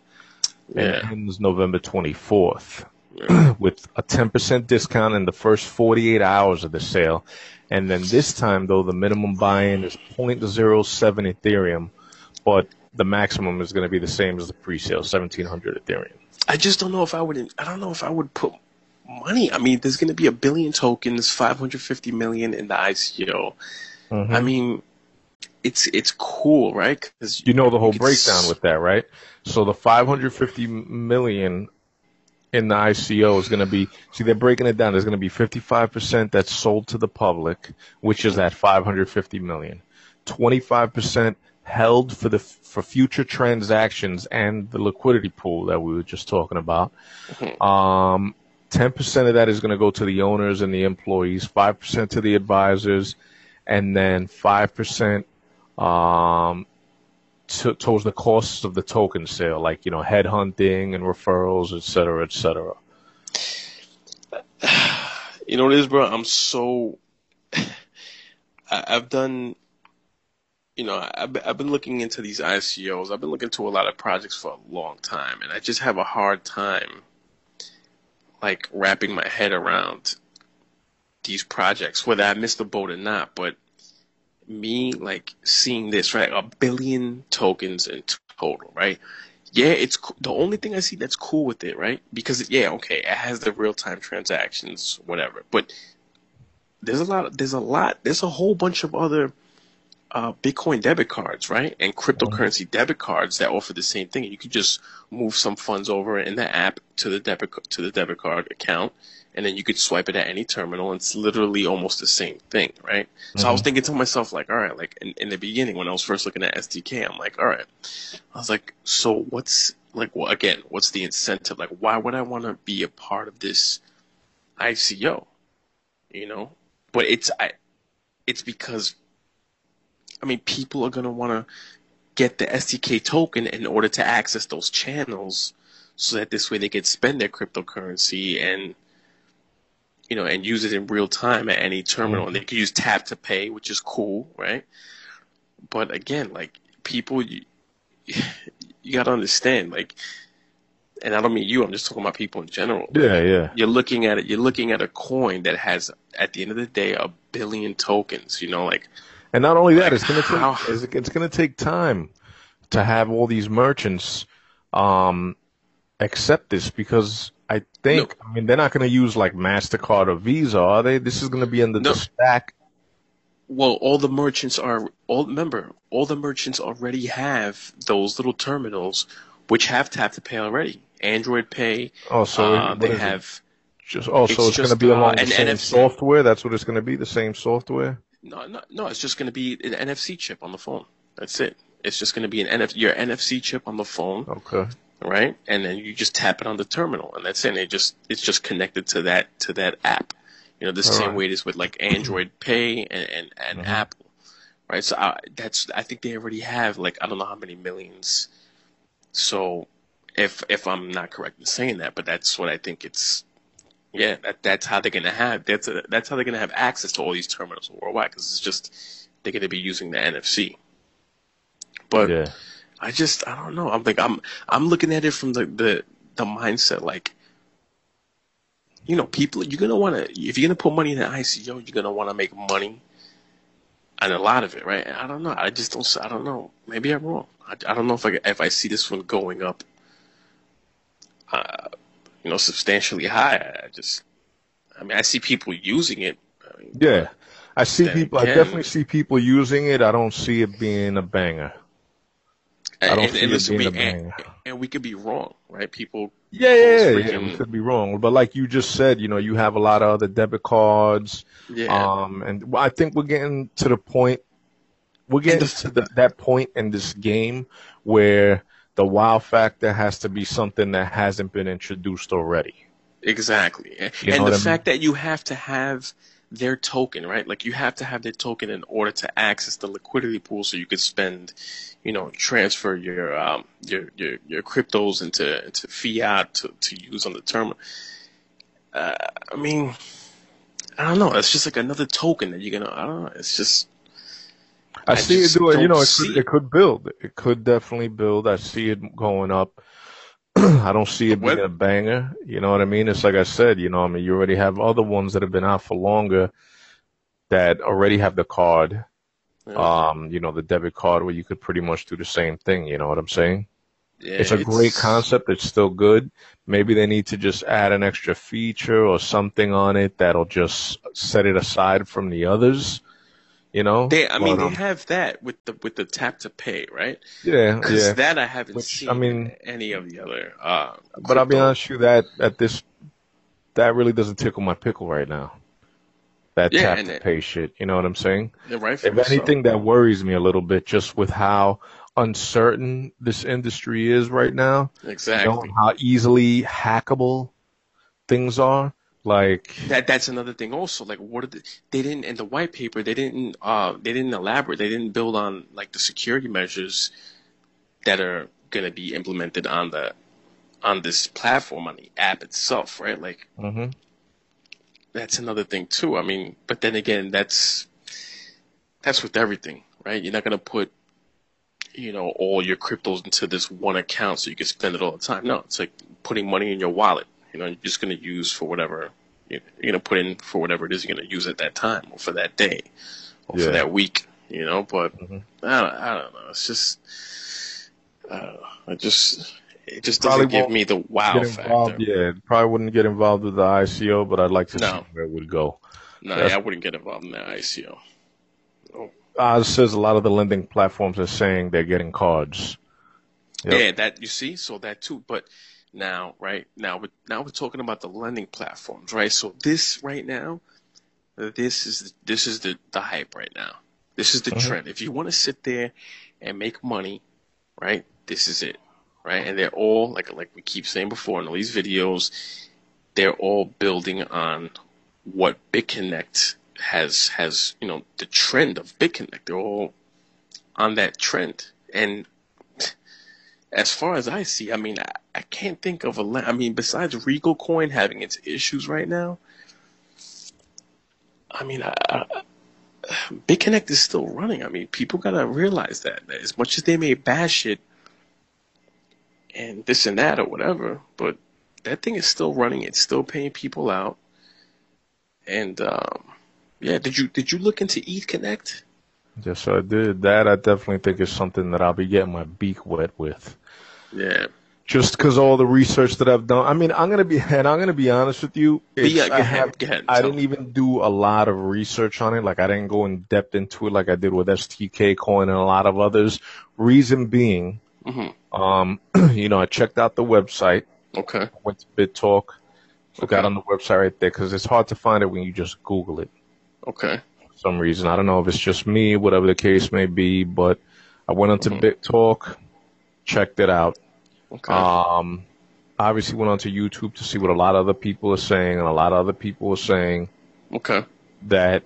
and yeah. ends November twenty-fourth yeah. with a ten percent discount in the first forty-eight hours of the sale. And then this time, though, the minimum buy-in is zero point zero seven Ethereum, but the maximum is going to be the same as the pre-sale, seventeen hundred Ethereum. I just don't know if I would – I don't know if I would put money – I mean, there's going to be a billion tokens, five hundred fifty million in the I C O. Mm-hmm. I mean – It's it's cool, right? Because you know the whole breakdown with that, right? So the five hundred fifty million in the I C O is going to be. See, they're breaking it down. There's going to be fifty-five percent that's sold to the public, which is that five hundred fifty million. twenty-five percent held for the for future transactions and the liquidity pool that we were just talking about. Mm-hmm. Um, ten percent of that is going to go to the owners and the employees. five percent to the advisors, and then five percent. Um, to, towards the costs of the token sale, like, you know, headhunting and referrals, et cetera, et cetera. You know what it is, bro? I'm so... I, I've done... You know, I've, I've been looking into these I C Os. I've been looking into a lot of projects for a long time, and I just have a hard time, like, wrapping my head around these projects, whether I missed the boat or not, but me like seeing this, right, a billion tokens in total, right? Yeah, it's co- the only thing I see that's cool with it, right? Because yeah, okay, it has the real-time transactions, whatever, but there's a lot there's a lot there's a whole bunch of other uh, Bitcoin debit cards, right? And cryptocurrency debit cards that offer the same thing. You could just move some funds over in the app to the debit to the debit card account, and then you could swipe it at any terminal. And it's literally almost the same thing, right? Mm-hmm. So I was thinking to myself, like, all right, like in, in the beginning when I was first looking at S D K, I'm like, all right, I was like, so what's like well, again, what's the incentive? Like, why would I want to be a part of this I C O? You know, but it's I, it's because, I mean, people are gonna want to get the S D K token in order to access those channels, so that this way they can spend their cryptocurrency and, you know, and use it in real time at any terminal. And they can use tap to pay, which is cool, right? But again, like, people, you, you gotta understand, like, and I don't mean you, I'm just talking about people in general. Yeah, yeah. You're looking at it, you're looking at a coin that has, at the end of the day, a billion tokens, you know, like. And not only that, like, it's going to take, it's going to take time to have all these merchants um, accept this, because I think, no. I mean, they're not going to use like MasterCard or Visa, are they? This is going to be under no. the stack. Well, all the merchants are, all remember, all the merchants already have those little terminals which have tap to pay already. Android Pay. Oh, so uh, they have. It? Just oh, it's so it's going to be along uh, the same N F C software. That's what it's going to be. The same software. No, no, no. It's just going to be an N F C chip on the phone. That's it. It's just going to be an N F your N F C chip on the phone. Okay. Right, and then you just tap it on the terminal, and that's it. And it just it's just connected to that to that app. You know, the All same right. way it is with like Android Pay and and, and mm-hmm. Apple. Right. So I, that's I think they already have like I don't know how many millions. So. If if I'm not correct in saying that, but that's what I think it's, yeah, that that's how they're gonna have that's a, that's how they're gonna have access to all these terminals worldwide, because it's just they're gonna be using the N F C. But yeah. I just I don't know. I'm like I'm I'm looking at it from the, the, the mindset like, you know, people you're gonna wanna if you're gonna put money in an I C O, you're gonna wanna make money, and a lot of it, right? I don't know. I just don't I don't know. Maybe I'm wrong. I, I don't know if I if I see this one going up. Uh, you know, substantially high. I just, I mean, I see people using it. I mean, yeah, I see people. Again, I definitely see people using it. I don't see it being a banger. And, I don't and, see and it listen, being we, a banger. And, and we could be wrong, right? People. Yeah, yeah, yeah, yeah. We could be wrong, but like you just said, you know, you have a lot of other debit cards. Yeah. Um, and I think we're getting to the point. We're getting the, to the, that point in this game where. The wow factor has to be something that hasn't been introduced already. Exactly. And, and the I mean? fact that you have to have their token, right? Like you have to have their token in order to access the liquidity pool so you could spend, you know, transfer your um, your, your your cryptos into, into fiat to, to use on the terminal. Uh, I mean, I don't know. It's just like another token that you're going to, I don't know. It's just. I, I see it doing, you know, it could, it could build. It could definitely build. I see it going up. I don't see it being a banger. You know what I mean? It's like I said, you know, I mean, you already have other ones that have been out for longer that already have the card, yeah. um, you know, the debit card where you could pretty much do the same thing. You know what I'm saying? Yeah, it's a it's... great concept. It's still good. Maybe they need to just add an extra feature or something on it that'll just set it aside from the others. You know, they, I mean, but, um, they have that with the with the tap to pay, right? Yeah, yeah. That I haven't Which, seen. I mean, any of the other. Uh, but I'll be honest with you, that at this, that really doesn't tickle my pickle right now. That yeah, tap to it, pay shit. You know what I'm saying? Right if anything, so. That worries me a little bit, just with how uncertain this industry is right now. Exactly. You know, how easily hackable things are. Like that that's another thing also, like what are the, they didn't in the white paper they didn't uh they didn't elaborate they didn't build on like the security measures that are going to be implemented on the on this platform on the app itself, right? Like mm-hmm. That's another thing too. I mean, but then again, that's that's with everything, right? You're not going to put, you know, all your cryptos into this one account so you can spend it all the time. No, it's like putting money in your wallet. You know, you're just going to use for whatever you're going to put in for whatever it is you're going to use at that time or for that day or yeah. for that week, you know, but mm-hmm. I, don't, I don't know. It's just, uh, I just, it just doesn't give me the wow factor. Yeah, probably wouldn't get involved with the I C O, but I'd like to no. see where it would go. No, yeah, I wouldn't get involved in the I C O. No. uh, says a lot of the lending platforms are saying they're getting cards. Yep. Yeah, that you see, so that too. But now, right now, we're, now we're talking about the lending platforms, right? So this right now, this is this is the, the hype right now. This is the mm-hmm. trend. If you want to sit there and make money, right? This is it, right? And they're all like like we keep saying before in all these videos, they're all building on what BitConnect has has you know the trend of BitConnect. They're all on that trend. And as far as I see, I mean, I, I can't think of a. I mean, besides Regal Coin having its issues right now, I mean, I, I, BitConnect is still running. I mean, people gotta realize that, that as much as they may bash it and this and that or whatever, but that thing is still running. It's still paying people out. And um, yeah, did you did you look into EthConnect? Yes, so I did. That I definitely think is something that I'll be getting my beak wet with. Yeah. Just because all the research that I've done. I mean, I'm going to be and I'm going to be honest with you. Yeah, go I, ahead, have, go ahead, I didn't me. even do a lot of research on it. Like, I didn't go in depth into it like I did with S T K Coin and a lot of others. Reason being, mm-hmm. um, you know, I checked out the website. Okay. Went to BitTalk. Okay. Got on the website right there because it's hard to find it when you just Google it. Okay. Some reason. I don't know if it's just me, whatever the case may be, but I went onto mm-hmm. BitTalk, checked it out. Okay. Um, obviously went onto YouTube to see what a lot of other people are saying, and a lot of other people are saying okay. that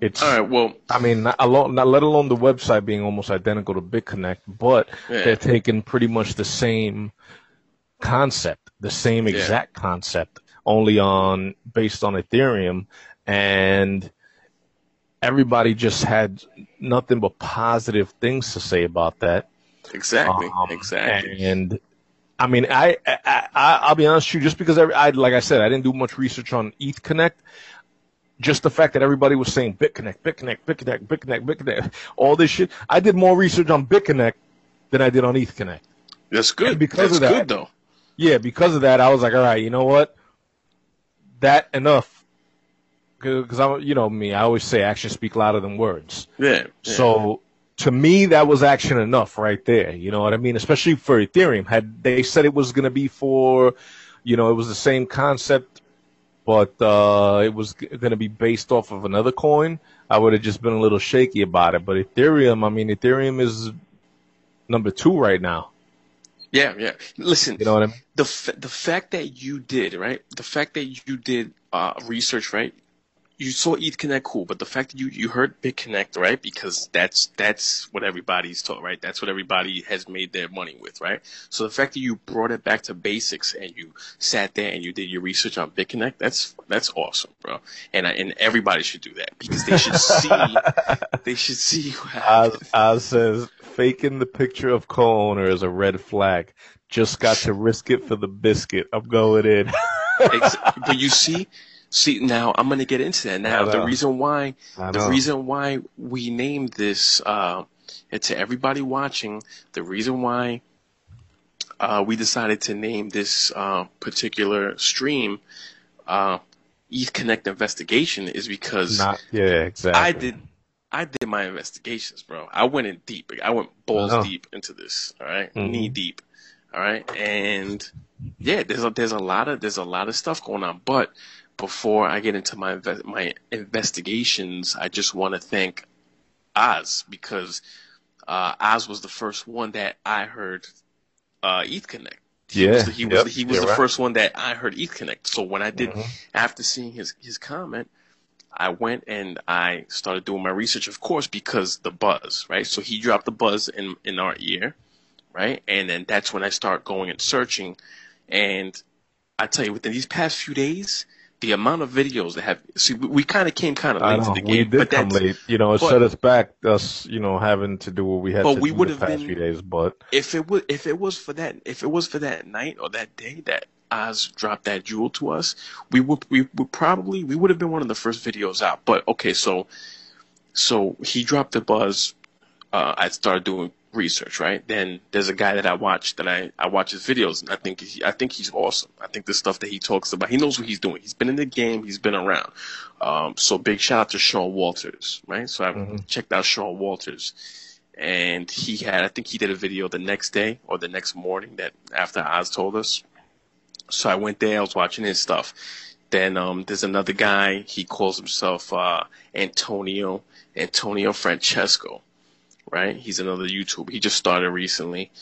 it's, all right, well, I mean, not, alone, not let alone the website being almost identical to BitConnect, but yeah. they're taking pretty much the same concept, the same exact yeah. concept. Only on based on Ethereum, and everybody just had nothing but positive things to say about that. Exactly, um, exactly. And I mean, I, I, I I'll be honest with you, just because I, I like I said, I didn't do much research on EthConnect. Just the fact that everybody was saying BitConnect, BitConnect, BitConnect, BitConnect, BitConnect, all this shit. I did more research on BitConnect than I did on EthConnect. That's good. And because That's of that, good though. Yeah, because of that, I was like, all right, you know what? That enough, because I, you know me, I always say actions speak louder than words. Yeah. So yeah. to me, that was action enough right there. You know what I mean? Especially for Ethereum. Had they said it was going to be for, you know, it was the same concept, but uh, it was going to be based off of another coin, I would have just been a little shaky about it. But Ethereum, I mean, Ethereum is number two right now. Yeah, yeah. Listen, you know what I mean? the f- the fact that you did, right? The fact that you did uh, research, right? You saw EthConnect, cool, but the fact that you, you heard BitConnect, right? Because that's that's what everybody's taught, right? That's what everybody has made their money with, right? So the fact that you brought it back to basics and you sat there and you did your research on BitConnect, that's that's awesome, bro. And I, and everybody should do that because they should see they should see. I, I says faking the picture of co-owner is a red flag. Just got to risk it for the biscuit. I'm going in. But you see. See, now I'm going to get into that. Now, the reason why the reason why we named this, uh, and to everybody watching, the reason why uh, we decided to name this uh, particular stream uh, EthConnect Investigation is because Not, yeah, exactly. I did I did my investigations, bro. I went in deep. I went balls I deep into this, all right? Mm-hmm. Knee deep, all right? And, yeah, there's a, there's a lot of there's a lot of stuff going on, but before I get into my my investigations, I just want to thank Oz because uh, Oz was the first one that I heard uh, EthConnect. He yeah, was the, he yep, was the, he was the right. first one that I heard EthConnect. So when I did, mm-hmm. after seeing his his comment, I went and I started doing my research, of course, because the buzz, right? So he dropped the buzz in in our ear, right? And then that's when I start going and searching, and I tell you, within these past few days, the amount of videos that have see we, we kind of came kind of late know, to the game. We did but come late, you know. It but, set us back. Us, you know, having to do what we had to we do the past been, few days. But if it was, if it was for that, if it was for that night or that day that Oz dropped that jewel to us, we would, we would probably, we would have been one of the first videos out. But okay, so, so he dropped the buzz. Uh, I started doing research, right? Then there's a guy that I watch that I, I watch his videos, and I think he, I think he's awesome. I think the stuff that he talks about, he knows what he's doing. He's been in the game. He's been around. Um, so big shout out to Sean Walters, right? So I mm-hmm. checked out Sean Walters, and he had I think he did a video the next day or the next morning that after Oz told us. So I went there. I was watching his stuff. Then um, there's another guy. He calls himself uh, Antonio Antonio Francesco. Right, he's another YouTuber. He just started recently.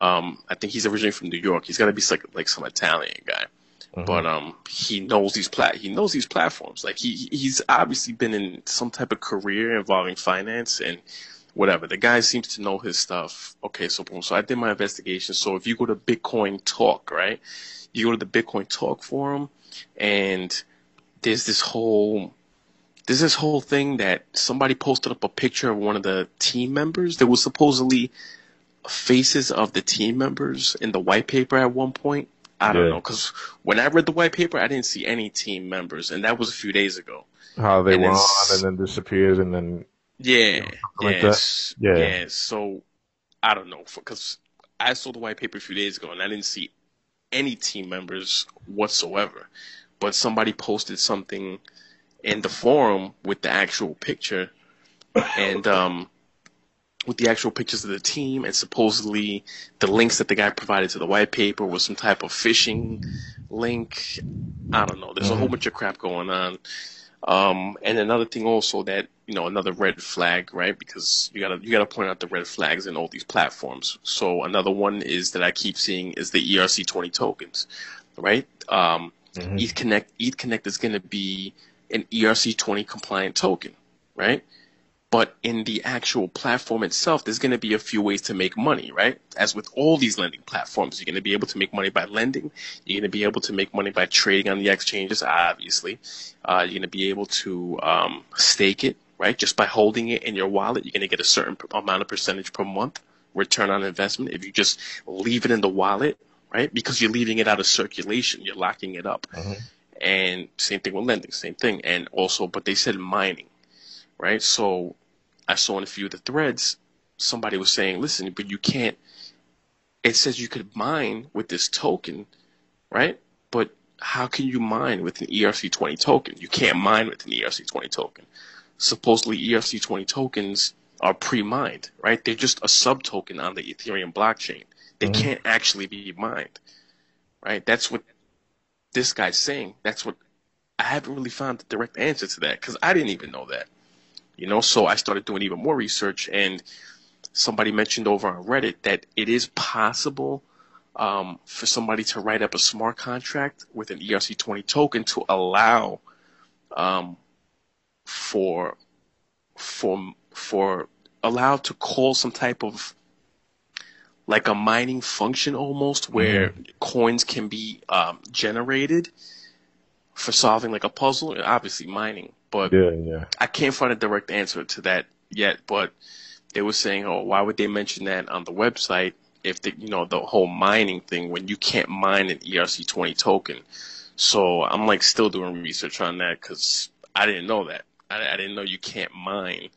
Um, I think he's originally from New York. He's got to be like like some Italian guy, mm-hmm. but um, he knows these plat he knows these platforms. Like he he's obviously been in some type of career involving finance and whatever. The guy seems to know his stuff. Okay, so boom. So I did my investigation. So if you go to Bitcoin Talk, right, you go to the Bitcoin Talk forum, and there's this whole. There's this whole thing that somebody posted up a picture of one of the team members. There was supposedly faces of the team members in the white paper at one point. I don't yeah. know, because when I read the white paper, I didn't see any team members, and that was a few days ago. How they and went on and then disappeared, and then yeah, you know, yes, like yeah, yeah. So I don't know, because I saw the white paper a few days ago, and I didn't see any team members whatsoever. But somebody posted something in the forum with the actual picture and um, with the actual pictures of the team, and supposedly the links that the guy provided to the white paper was some type of phishing link. I don't know. There's a whole bunch of crap going on. Um, and another thing also that, you know, another red flag, right? Because you gotta, you gotta point out the red flags in all these platforms. So another one is that I keep seeing is the E R C twenty tokens, right? Um, mm-hmm. EthConnect, EthConnect is going to be an E R C twenty compliant token, right? But in the actual platform itself, there's going to be a few ways to make money, right? As with all these lending platforms, you're going to be able to make money by lending. You're going to be able to make money by trading on the exchanges, obviously. Uh, you're going to be able to um, stake it, right? Just by holding it in your wallet, you're going to get a certain amount of percentage per month return on investment if you just leave it in the wallet, right? Because you're leaving it out of circulation. You're locking it up. Mm-hmm. And same thing with lending, same thing. And also, but they said mining, right? So I saw in a few of the threads, somebody was saying, listen, but you can't, it says you could mine with this token, right? But how can you mine with an E R C twenty token? You can't mine with an E R C twenty token. Supposedly E R C twenty tokens are pre-mined, right? They're just a sub-token on the Ethereum blockchain. They mm-hmm. can't actually be mined, right? That's what this guy's saying. That's what I haven't really found the direct answer to that, because I didn't even know that, you know. So I started doing even more research, and somebody mentioned over on Reddit that it is possible um, for somebody to write up a smart contract with an E R C twenty token to allow um, for for for allow to call some type of like a mining function almost where mm. coins can be um, generated for solving like a puzzle, obviously mining. But yeah, yeah. I can't find a direct answer to that yet. But they were saying, oh, why would they mention that on the website if they, you know, the whole mining thing when you can't mine an E R C twenty token? So I'm like still doing research on that because I didn't know that. I, I didn't know you can't mine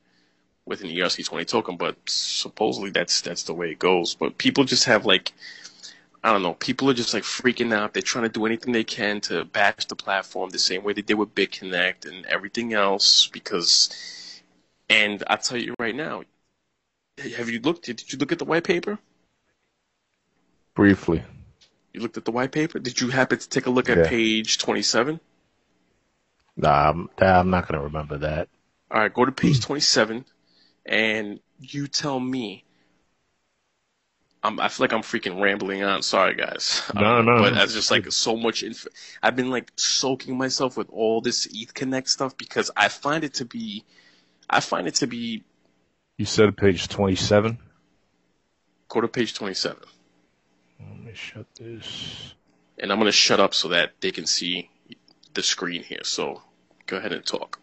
with an E R C twenty token, but supposedly that's that's the way it goes. But people just have like, I don't know, people are just like freaking out. They're trying to do anything they can to bash the platform the same way they did with BitConnect and everything else because, and I'll tell you right now, have you looked, did you look at the white paper? Briefly. You looked at the white paper? Did you happen to take a look at yeah. page twenty-seven? Nah, I'm, I'm not going to remember that. All right, go to page twenty-seven. And you tell me. I'm, I feel like I'm freaking rambling on. Sorry, guys. No, um, no. But that's just like so much. Inf- I've been like soaking myself with all this EthConnect stuff because I find it to be. I find it to be. You said page twenty-seven? Go to page twenty-seven. Let me shut this. And I'm going to shut up so that they can see the screen here. So go ahead and talk.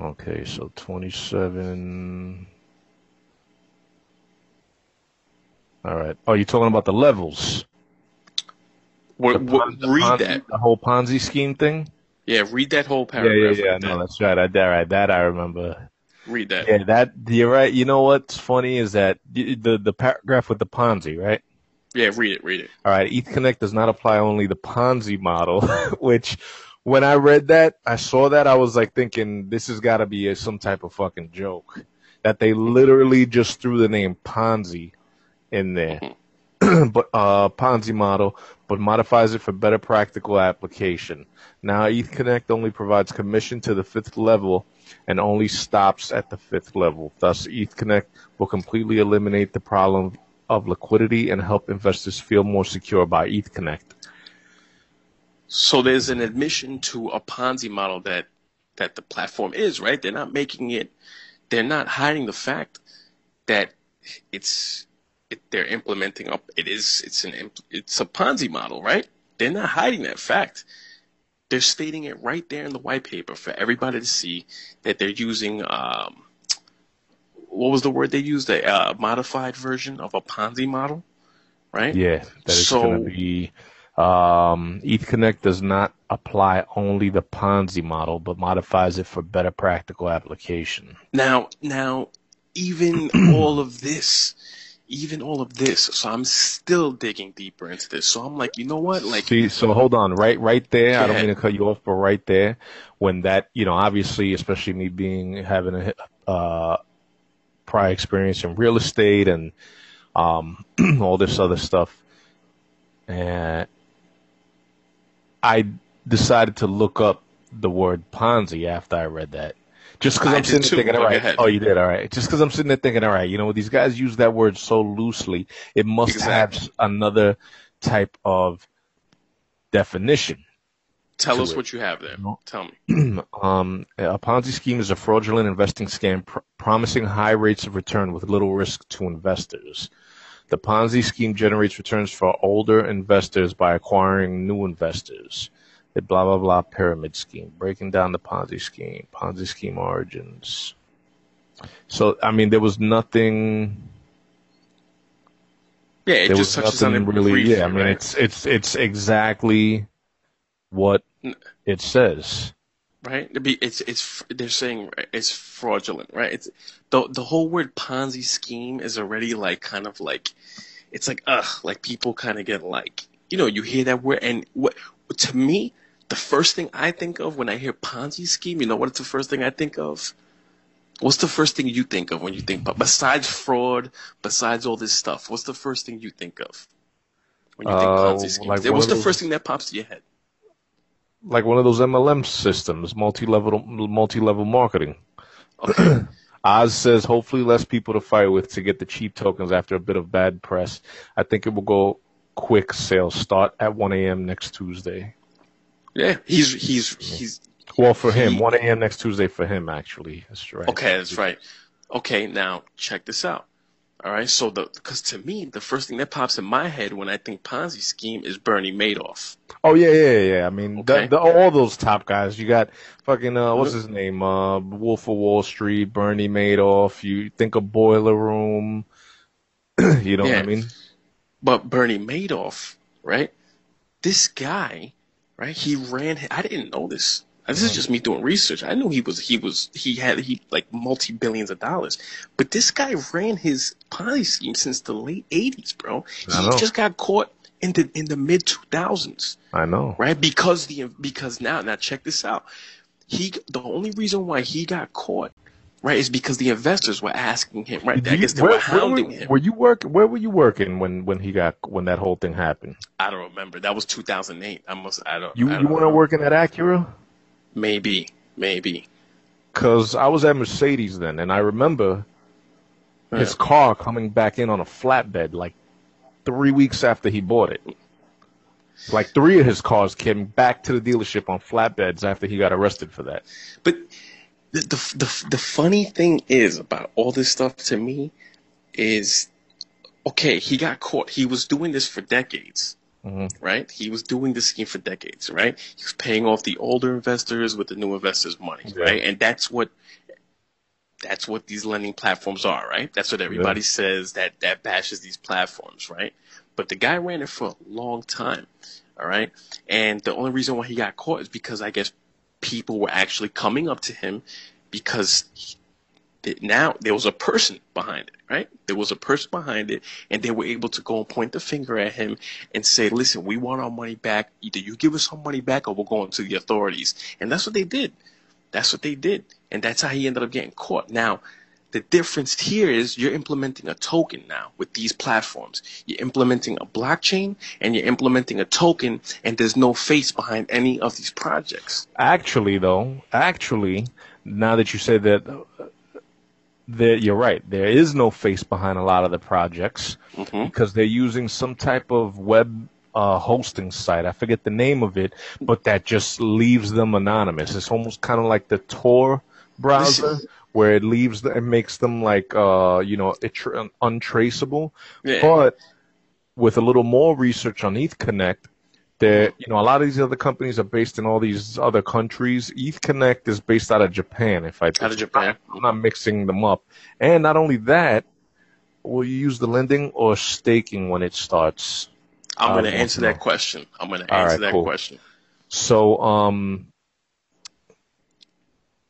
Okay, so twenty-seven. All right. Oh, you're talking about the levels. What, the Ponzi, what, read Ponzi, that. The whole Ponzi scheme thing? Yeah, read that whole paragraph. Yeah, yeah, yeah. Like no, that. That's right. I, that, right. That I remember. read that. Yeah, that you're right. You know what's funny is that the the, the paragraph with the Ponzi, right? Yeah, read it, read it. All right, EthConnect does not apply only the Ponzi model, which when I read that, I saw that, I was like thinking this has got to be a, some type of fucking joke that they literally just threw the name Ponzi in there. Mm-hmm. But uh, Ponzi model, but modifies it for better practical application. Now, EthConnect only provides commission to the fifth level and only stops at the fifth level. Thus, EthConnect will completely eliminate the problem of liquidity and help investors feel more secure by EthConnect. So there's an admission to a Ponzi model that that the platform is, right? They're not making it, they're not hiding the fact that it's it, they're implementing up it is it's an it's a Ponzi model, right? They're not hiding that fact. They're stating it right there in the white paper for everybody to see that they're using um what was the word they used? A uh, modified version of a Ponzi model, right? Yeah, that is so, going to be um, EthConnect does not apply only the Ponzi model, but modifies it for better practical application. Now, now, even all of this, even all of this. So I'm still digging deeper into this. So I'm like, you know what? Like, see, so hold on, right, right there. I don't ahead. mean to cut you off, but right there, when that, you know, obviously, especially me being having a. Uh, prior experience in real estate and um, all this other stuff, and I decided to look up the word Ponzi after I read that. Just because I'm sitting there thinking, all right, oh, you did, all right. Just because I'm sitting there thinking, all right, you know, these guys use that word so loosely, it must exactly. have another type of definition. Tell us it. what you have there. Tell me. um, a Ponzi scheme is a fraudulent investing scam pr- promising high rates of return with little risk to investors. The Ponzi scheme generates returns for older investors by acquiring new investors. The blah, blah, blah pyramid scheme. Breaking down the Ponzi scheme. Ponzi scheme origins. So, I mean, there was nothing... Yeah, it just touches on it really, briefly. Yeah, I mean, right? it's, it's, it's exactly what... It says, right? It's it's they're saying it's fraudulent, right? It's the the whole word Ponzi scheme is already like kind of like it's like ugh, like people kind of get like you know you hear that word and what to me the first thing I think of when I hear Ponzi scheme, you know what's the first thing I think of? What's the first thing you think of when you think besides fraud, besides all this stuff? What's the first thing you think of when you think uh, Ponzi scheme? Like what's the first thing that pops to your head? Like one of those M L M systems, multi-level multi-level marketing. Okay. Oz says, hopefully less people to fight with to get the cheap tokens after a bit of bad press. I think it will go quick. Sales start at one a.m. next Tuesday. Yeah, he's he's he's. Well, for him, he, one a.m. next Tuesday for him actually. That's right. Okay, that's right. Okay, now check this out. All right, so the because to me the first thing that pops in my head when I think Ponzi scheme is Bernie Madoff. Oh yeah, yeah, yeah. I mean, okay. the, the, all those top guys. You got fucking uh, what's his name? Uh, Wolf of Wall Street, Bernie Madoff. You think of Boiler Room. You know yeah. what I mean? But Bernie Madoff, right? This guy, right? He ran. I didn't know this. This is just me doing research. I knew he was he was he had he like multi billions of dollars, but this guy ran his Ponzi scheme since the late eighties, bro. He just got caught in the in the mid two thousands. I know, right? Because the because now now check this out. He the only reason why he got caught, right, is because the investors were asking him, right? I guess they were hounding him. Were you working? Where were you working when, when he got when that whole thing happened? I don't remember. That was two thousand eight. I must. I don't. You you weren't working at Acura? Maybe, maybe. Because I was at Mercedes then, and I remember yeah. his car coming back in on a flatbed like three weeks after he bought it. Like three of his cars came back to the dealership on flatbeds after he got arrested for that. But the the the, the funny thing is about all this stuff to me is, okay, he got caught. He was doing this for decades. Mm-hmm. Right? He was doing this scheme for decades, right? He was paying off the older investors with the new investors' money, yeah. right? And that's what that's what these lending platforms are, right? That's what everybody yeah. says that, that bashes these platforms, right? But the guy ran it for a long time, all right? And the only reason why he got caught is because I guess people were actually coming up to him because he, that now there was a person behind it, right? There was a person behind it, and they were able to go and point the finger at him and say, listen, we want our money back. Either you give us our money back or we're going to the authorities. And that's what they did. That's what they did. And that's how he ended up getting caught. Now, the difference here is you're implementing a token now with these platforms. You're implementing a blockchain and you're implementing a token, and there's no face behind any of these projects. Actually, though, actually, now that you say that, that you're right. There is no face behind a lot of the projects mm-hmm. because they're using some type of web uh, hosting site. I forget the name of it, but that just leaves them anonymous. It's almost kind of like the Tor browser. Listen. Where it leaves, the, it makes them like, uh, you know, tra- untraceable. Yeah. But with a little more research on EthConnect, that, you know, a lot of these other companies are based in all these other countries. EthConnect is based out of Japan. If I out of Japan, I'm not mixing them up. And not only that, will you use the lending or staking when it starts? I'm going to answer that question. I'm going to answer that question. So, um.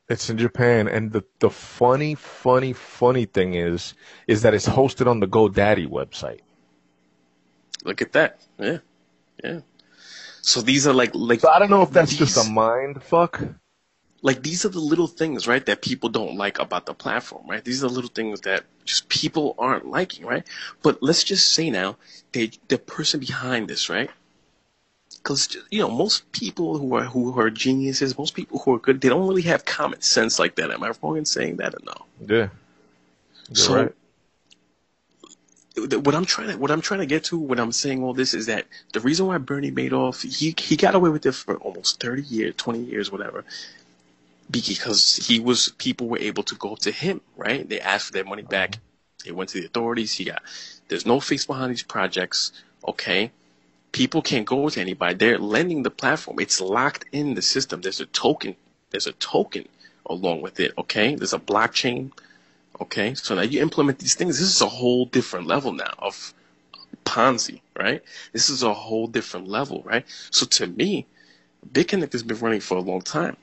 It's in Japan, and the, the funny, funny, funny thing is, is that it's hosted on the GoDaddy website. Look at that, yeah, yeah. So these are like, like. So I don't know if that's these, just a mind fuck. Like these are the little things, right, that people don't like about the platform, right? These are the little things that just people aren't liking, right? But let's just say now, they the person behind this, right? Because, you know, most people who are who are geniuses, most people who are good, they don't really have common sense like that. Am I wrong in saying that or no? Yeah. You're so right. what I'm trying to what I'm trying to get to when I'm saying all this is that the reason why Bernie Madoff he he got away with it for almost thirty years, twenty years, whatever, because he was people were able to go to him, right? They asked for their money back. Mm-hmm. They went to the authorities. He got there's no face behind these projects. Okay. People can't go to anybody. They're lending the platform. It's locked in the system. There's a token. There's a token along with it, okay? There's a blockchain, okay? So now you implement these things. This is a whole different level now of Ponzi, right? This is a whole different level, right? So to me, BitConnect has been running for a long time.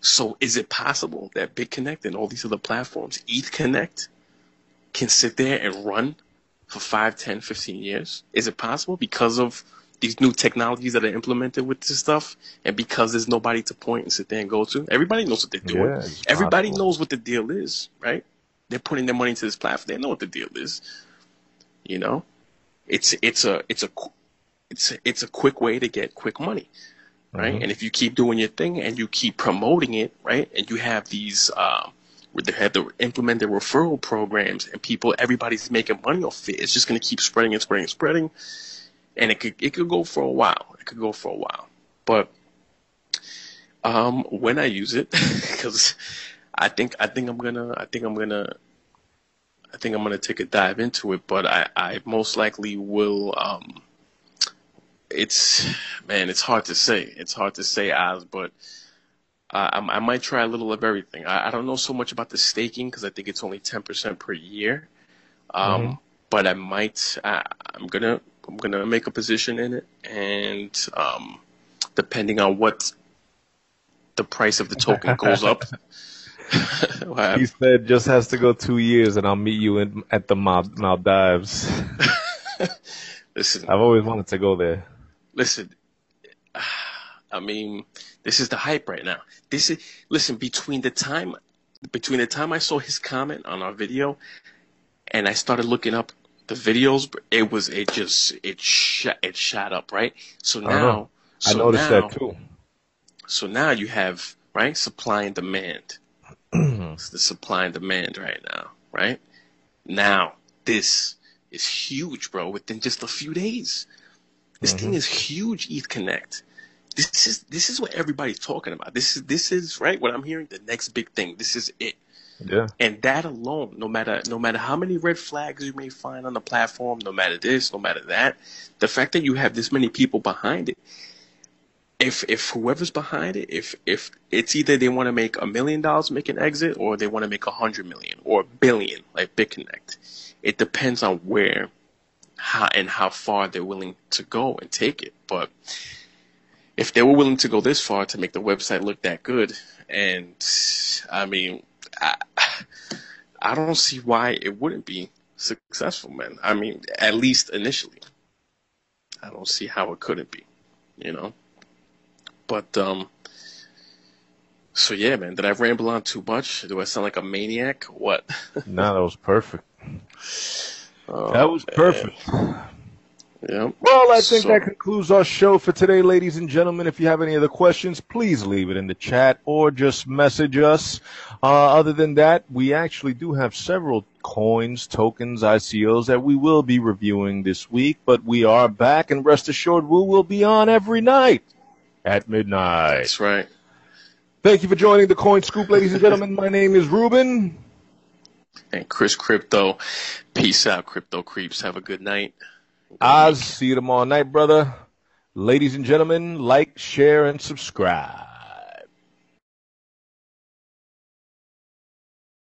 So is it possible that BitConnect and all these other platforms, EthConnect, can sit there and run for five, ten, fifteen years? Is it possible because of these new technologies that are implemented with this stuff and because there's nobody to point and sit there and go to? Everybody knows what they're doing. Yeah, everybody possible. knows what the deal is, right? They're putting their money into this platform. They know what the deal is. You know? It's it's a it's a it's a, it's a quick way to get quick money, right? Mm-hmm. And if you keep doing your thing and you keep promoting it, right? And you have these um where they had to implement their referral programs and people, everybody's making money off it. It's just going to keep spreading and spreading and spreading. And it could, it could go for a while. It could go for a while. But um, when I use it, because I think, I think I'm going to, I think I'm going to, I think I'm going to take a dive into it, but I, I most likely will, um, it's, man, it's hard to say. It's hard to say, Oz, but Uh, I, I might try a little of everything. I, I don't know so much about the staking because I think it's only ten percent per year. Um, mm-hmm. But I might. I, I'm gonna. I'm gonna make a position in it, and um, depending on what the price of the token goes up. Wow. He said, "Just has to go two years, and I'll meet you in, at the Mal- Maldives." Listen, I've always wanted to go there. Listen, I mean. This is the hype right now. This is listen between the time, between the time I saw his comment on our video, and I started looking up the videos. It was it just it shot it shot up right. So now I, I so noticed now, that too. So now you have right supply and demand. It's the supply and demand right now. Right now this is huge, bro. Within just a few days, this mm-hmm. thing is huge. EthConnect. This is this is what everybody's talking about. This is this is right what I'm hearing. The next big thing. This is it. Yeah. And that alone, no matter no matter how many red flags you may find on the platform, no matter this, no matter that, the fact that you have this many people behind it, if if whoever's behind it, if if it's either they want to make a million dollars, make an exit, or they want to make a hundred million or a billion, like BitConnect. It depends on where, how and how far they're willing to go and take it, but. If they were willing to go this far to make the website look that good, and I mean, I, I don't see why it wouldn't be successful, man. I mean, at least initially. I don't see how it couldn't be, you know? But, um, so yeah, man, did I ramble on too much? Do I sound like a maniac? What? No, that was perfect. Oh, that was perfect. Man. Yeah. Well, I think so, that concludes our show for today, ladies and gentlemen. If you have any other questions, please leave it in the chat or just message us. Uh, other than that, we actually do have several coins, tokens, I C Os that we will be reviewing this week, but we are back, and rest assured, we will be on every night at midnight. That's right. Thank you for joining the Coin Scoop, ladies and gentlemen. My name is Ruben. And Chris Crypto. Peace out, Crypto Creeps. Have a good night. I'll see you tomorrow night, brother. Ladies and gentlemen, like, share, and subscribe.